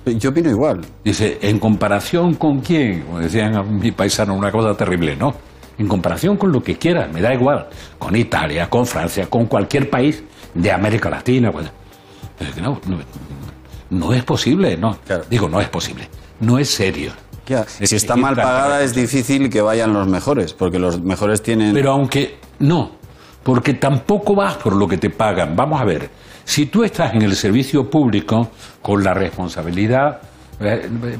Yo opino igual. Dice, ¿en comparación con quién? Como decían a mi paisano, una cosa terrible, ¿no? En comparación con lo que quieras, me da igual. Con Italia, con Francia, con cualquier país de América Latina. Pues, no es posible, ¿no? Claro. Digo, no es posible. No es serio. Claro. Si está mal pagada es difícil que vayan los mejores, porque los mejores tienen... Pero aunque no, porque tampoco vas por lo que te pagan. Vamos a ver, si tú estás en el servicio público con la responsabilidad,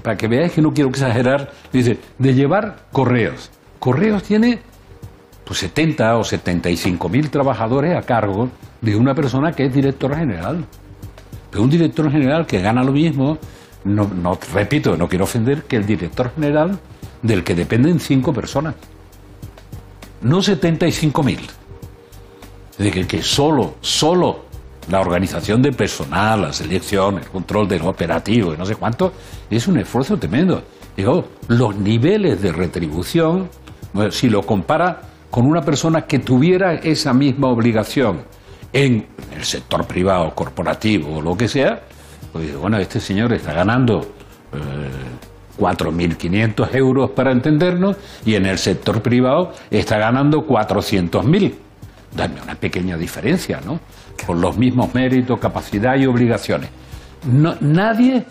para que veáis que no quiero exagerar, dice, de llevar correos. Correos tiene pues 70 o 75 mil trabajadores a cargo de una persona que es director general. Pero un director general que gana lo mismo, no repito, no quiero ofender, que el director general del que dependen 5 personas. No 75 mil. De que solo la organización de personal, la selección, el control del operativo y no sé cuánto, es un esfuerzo tremendo. Digo, los niveles de retribución, si lo compara con una persona que tuviera esa misma obligación en el sector privado, corporativo o lo que sea, pues bueno, este señor está ganando 4.500 euros para entendernos y en el sector privado está ganando 400.000. Dame una pequeña diferencia, ¿no? Con los mismos méritos, capacidad y obligaciones. No, nadie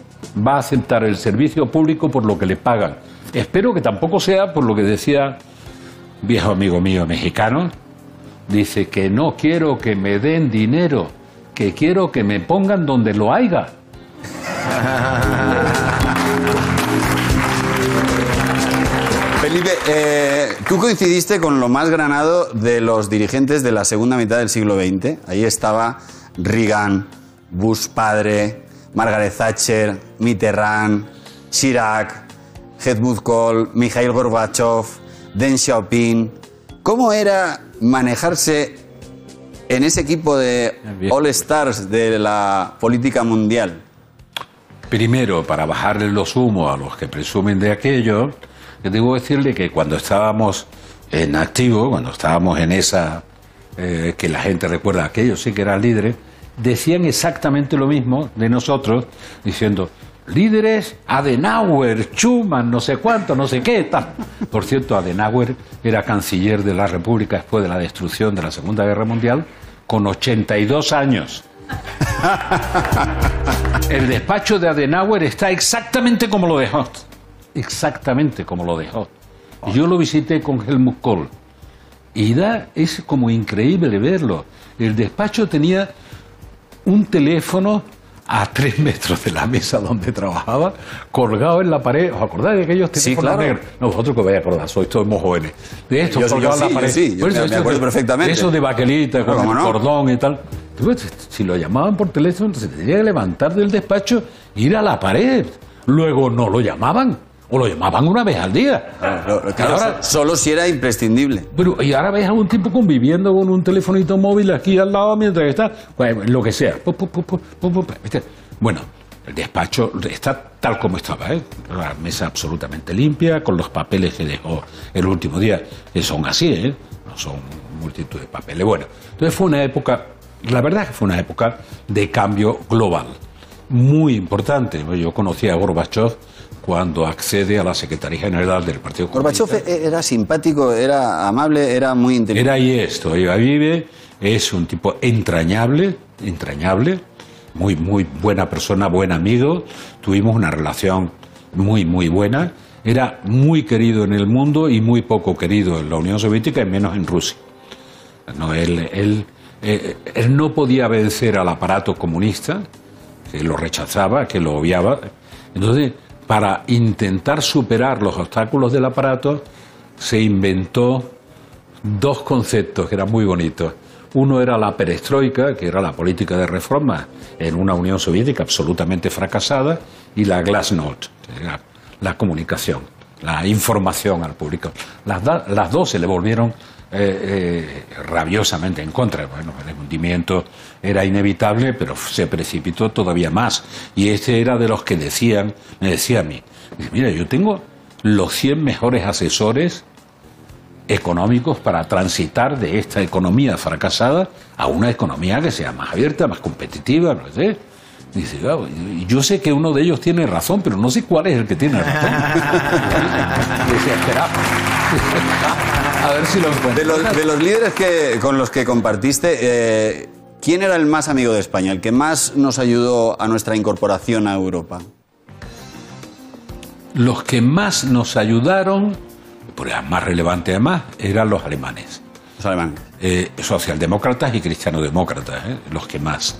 va a aceptar el servicio público por lo que le pagan. Espero que tampoco sea por lo que decía un viejo amigo mío mexicano. Dice que no quiero que me den dinero, que quiero que me pongan donde lo haya. Felipe, tú coincidiste con lo más granado de los dirigentes de la segunda mitad del siglo XX. Ahí estaba Reagan, Bush padre, Margaret Thatcher, Mitterrand, Chirac, Helmut Kohl, Mikhail Gorbachev, Deng Xiaoping. ¿Cómo era manejarse en ese equipo de all-stars de la política mundial? Primero, para bajarle los humos a los que presumen de aquello, debo decirle que cuando estábamos en activo, cuando estábamos en esa que la gente recuerda aquello, sí que eran líderes, decían exactamente lo mismo de nosotros, diciendo, líderes, Adenauer, Schuman, no sé cuánto, no sé qué, tal. Por cierto, Adenauer era canciller de la República después de la destrucción de la Segunda Guerra Mundial, con 82 años. El despacho de Adenauer está exactamente como lo dejó. Exactamente como lo dejó. Yo lo visité con Helmut Kohl. Y es como increíble verlo. El despacho tenía un teléfono a 3 metros de la mesa donde trabajaba, colgado en la pared. ¿Os acordáis de aquellos teléfonos negros? No, vosotros que vais a acordar, sois todos muy jóvenes. De estos colgados en la pared. Sí, yo me acuerdo perfectamente. Eso de baquelita, con el cordón y tal. Si lo llamaban por teléfono, se tenía que levantar del despacho e ir a la pared. Luego no lo llamaban, o lo llamaban una vez al día. Claro, ahora, solo si era imprescindible. Pero, y ahora ves a un tipo conviviendo con un telefonito móvil aquí al lado mientras está, pues, lo que sea. Bueno, el despacho está tal como estaba, ¿eh? La mesa absolutamente limpia, con los papeles que dejó el último día, que son así, ¿eh? No son multitud de papeles. Bueno, entonces fue una época, la verdad es que fue una época de cambio global. Muy importante. Yo conocí a Gorbachev cuando accede a la Secretaría General del Partido Comunista. Gorbachev era simpático, era amable, era muy inteligente. Era y esto, vive, es un tipo entrañable, muy, muy buena persona, buen amigo. Tuvimos una relación muy, muy buena. Era muy querido en el mundo y muy poco querido en la Unión Soviética y menos en Rusia. No, él no podía vencer al aparato comunista, que lo rechazaba, que lo obviaba. Entonces, para intentar superar los obstáculos del aparato, se inventó 2 conceptos que eran muy bonitos. Uno era la perestroika, que era la política de reforma en una Unión Soviética absolutamente fracasada, y la glasnost, que era la comunicación, la información al público. Las dos se le volvieron rabiosamente en contra. Bueno, el hundimiento era inevitable, pero se precipitó todavía más. Y este era de los que me decía a mí, mira, yo tengo los 100 mejores asesores económicos para transitar de esta economía fracasada a una economía que sea más abierta, más competitiva, no sé. Dice, claro, yo sé que uno de ellos tiene razón, pero no sé cuál es el que tiene razón. A ver si lo encuentro. De los líderes con los que compartiste, ¿quién era el más amigo de España, el que más nos ayudó a nuestra incorporación a Europa? Los que más nos ayudaron, pues más relevante además, eran los alemanes. Los alemanes. Socialdemócratas y cristianodemócratas, los que más,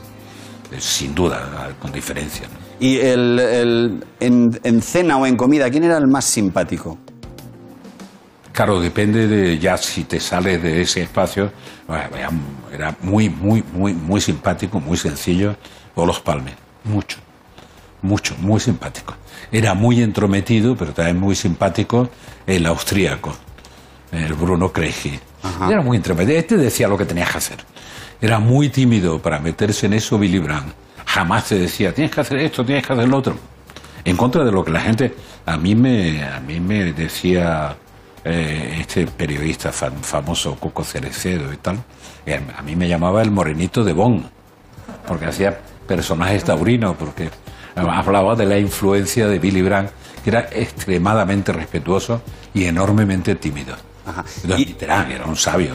sin duda, con diferencia, ¿no? Y en cena o en comida, ¿quién era el más simpático? Claro, depende de ya si te sales de ese espacio. Era muy simpático, muy sencillo. O los palmes, muy simpático. Era muy entrometido, pero también muy simpático, el austríaco, el Bruno Kreisky. Ajá. Era muy entrometido. Este decía lo que tenías que hacer. Era muy tímido para meterse en eso Willy Brandt. Jamás te decía, tienes que hacer esto, tienes que hacer lo otro. En contra de lo que la gente... A mí me decía este periodista famoso, Coco Cerecedo y tal, a mí me llamaba el morenito de Bonn, porque hacía personajes taurinos, porque... Hablaba de la influencia de Willy Brandt, que era extremadamente respetuoso y enormemente tímido. Ajá. Entonces, literal, era un sabio.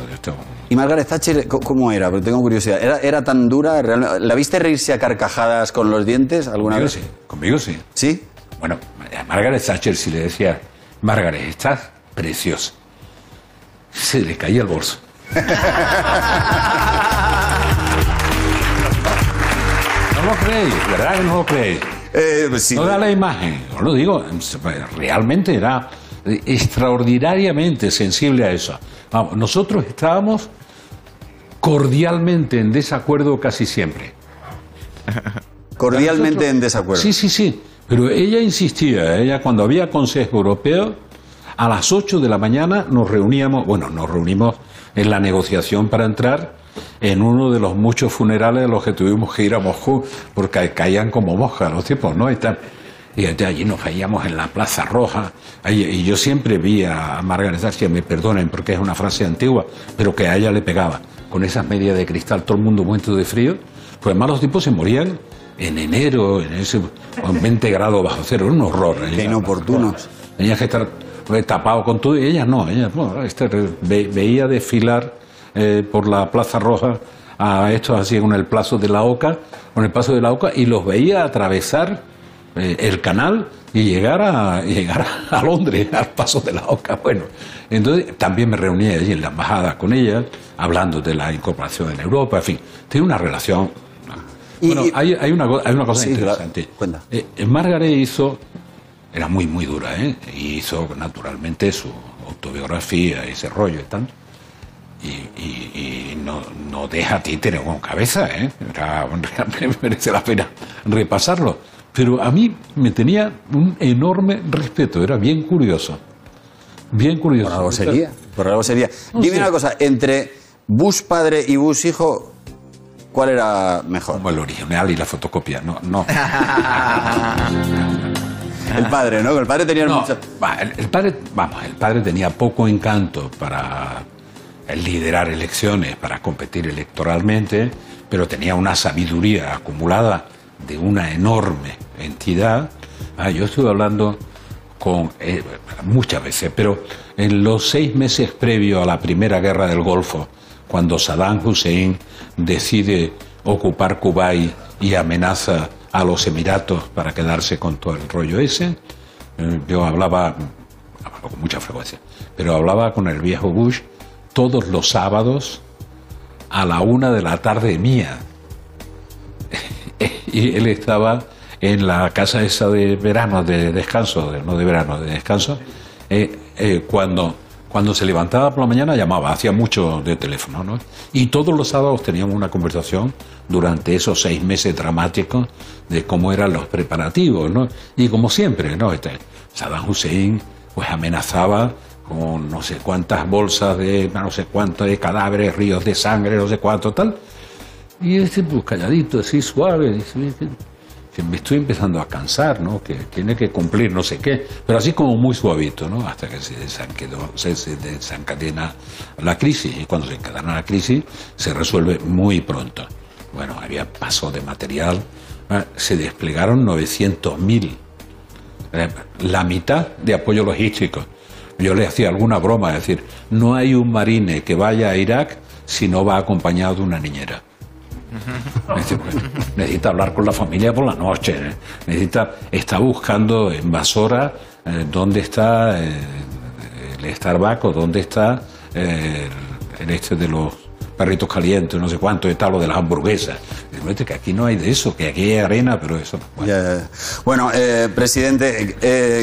¿Y Margaret Thatcher cómo era? Porque tengo curiosidad. ¿Era tan dura? ¿La viste reírse a carcajadas con los dientes alguna vez? Sí. Conmigo sí. ¿Sí? Bueno, a Margaret Thatcher, si le decía, Margaret, estás preciosa, se le caía el bolso. No lo creéis, ¿verdad que no lo creéis? Pues sí, no da la imagen, os lo digo, realmente era extraordinariamente sensible a eso. Vamos, nosotros estábamos cordialmente en desacuerdo casi siempre. Cordialmente nosotros, en desacuerdo. Sí, pero ella insistía, cuando había Consejo Europeo, a las 8 de la mañana nos reunimos en la negociación para entrar, en uno de los muchos funerales a los que tuvimos que ir a Moscú, porque caían como moscas los tipos, ¿no? Y allí nos caíamos en la Plaza Roja. Y yo siempre vi a Margaret Thatcher, me perdonen porque es una frase antigua, pero que a ella le pegaba, con esas medias de cristal, todo el mundo muerto de frío. Pues además los tipos se morían en enero, en 20 grados bajo cero, era un horror. Qué inoportunos. Tenías que estar tapado con todo, y ella veía desfilar por la Plaza Roja a estos así con el paso de la Oca, y los veía atravesar el canal y llegar a Londres al paso de la Oca. Bueno, entonces también me reuní allí en la embajada con ella, hablando de la incorporación en Europa, en fin, tiene una relación. Bueno, hay una cosa interesante. Margaret era muy dura, y hizo naturalmente su autobiografía, ese rollo y tanto. Y no deja títere con cabeza, realmente merece la pena repasarlo. Pero a mí me tenía un enorme respeto, era bien curioso. Bien curioso. Por algo sería. Dime una cosa, entre Bush padre y Bush hijo, ¿cuál era mejor? Como el original y la fotocopia, no. El padre, ¿no? El padre tenía mucho... El padre tenía poco encanto para liderar elecciones, para competir electoralmente, pero tenía una sabiduría acumulada de una enorme entidad. Yo estuve hablando con muchas veces, pero en los 6 meses previos a la primera guerra del Golfo, cuando Saddam Hussein decide ocupar Kuwait y amenaza a los Emiratos para quedarse con todo el rollo ese, yo hablaba con mucha frecuencia, pero hablaba con el viejo Bush todos los sábados a la 1 de la tarde mía. Y él estaba en la casa esa de verano, de descanso, de descanso. Cuando se levantaba por la mañana llamaba, hacía mucho de teléfono, ¿no? Y todos los sábados teníamos una conversación durante esos 6 meses dramáticos de cómo eran los preparativos, ¿no? Y como siempre, ¿no? Saddam Hussein pues amenazaba con no sé cuántas bolsas de no sé cuántos de cadáveres, ríos de sangre, no sé cuánto, tal. Y pues, calladito, así suave, dice, que me estoy empezando a cansar, ¿no? Que tiene que cumplir no sé qué, pero así como muy suavito, ¿no? Hasta que se desencadena la crisis, y cuando se encadena la crisis se resuelve muy pronto. Bueno, había paso de material se desplegaron 900.000, la mitad de apoyo logístico. Yo le hacía alguna broma, es decir, no hay un marine que vaya a Irak si no va acompañado de una niñera. Necesita hablar con la familia por la noche, ¿eh? Está buscando invasora, dónde está el Starbucks o dónde está el de los perritos calientes, no sé cuánto, está lo de las hamburguesas. Que aquí no hay de eso, que aquí hay arena, pero eso... Bueno, bueno, presidente,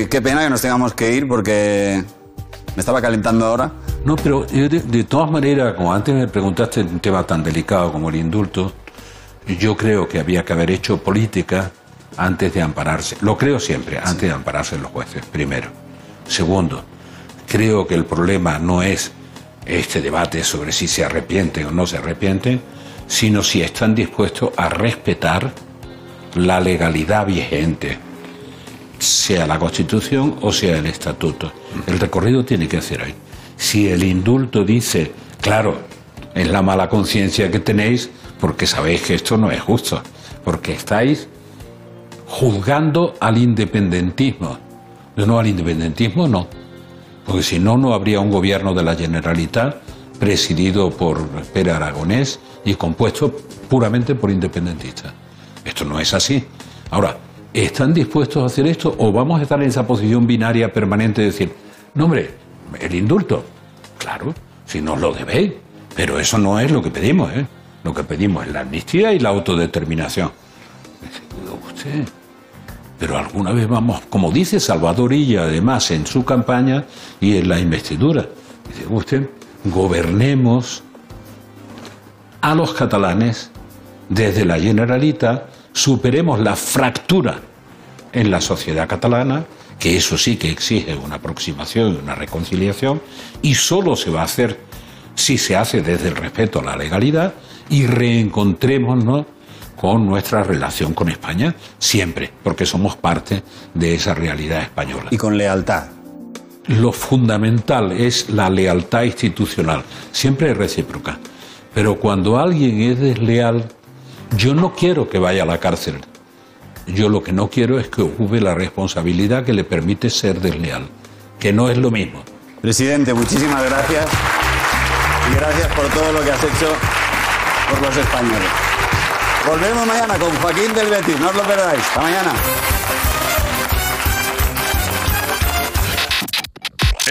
qué pena que nos tengamos que ir porque me estaba calentando ahora. No, pero yo de todas maneras, como antes me preguntaste un tema tan delicado como el indulto, yo creo que había que haber hecho política antes de ampararse. Lo creo siempre, antes de ampararse los jueces, primero. Segundo, creo que el problema no es este debate sobre si se arrepienten o no se arrepienten, sino si están dispuestos a respetar la legalidad vigente, sea la Constitución o sea el Estatuto. El recorrido tiene que ser ahí. Si el indulto dice, claro, es la mala conciencia que tenéis porque sabéis que esto no es justo, porque estáis juzgando al independentismo. No, al independentismo no. Porque si no, no habría un gobierno de la Generalitat presidido por Pere Aragonés y compuesto puramente por independentistas. Esto no es así. Ahora, ¿están dispuestos a hacer esto o vamos a estar en esa posición binaria permanente de decir, no hombre, el indulto? Claro, si nos lo debéis, pero eso no es lo que pedimos, ¿eh? Lo que pedimos es la amnistía y la autodeterminación. Usted... Pero alguna vez vamos, como dice Salvador Illa, además, en su campaña y en la investidura, dice usted, gobernemos a los catalanes desde la Generalitat, superemos la fractura en la sociedad catalana, que eso sí que exige una aproximación, una reconciliación, y solo se va a hacer si se hace desde el respeto a la legalidad, y reencontrémonos con nuestra relación con España siempre, porque somos parte de esa realidad española. Y con lealtad. Lo fundamental es la lealtad institucional, siempre es recíproca. Pero cuando alguien es desleal, yo no quiero que vaya a la cárcel. Yo lo que no quiero es que ocupe la responsabilidad que le permite ser desleal, que no es lo mismo. Presidente, muchísimas gracias. Y gracias por todo lo que has hecho por los españoles. Volvemos mañana con Joaquín del Betis, no os lo perdáis. Hasta mañana.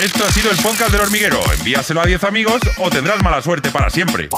Esto ha sido el podcast del Hormiguero. Envíaselo a 10 amigos o tendrás mala suerte para siempre.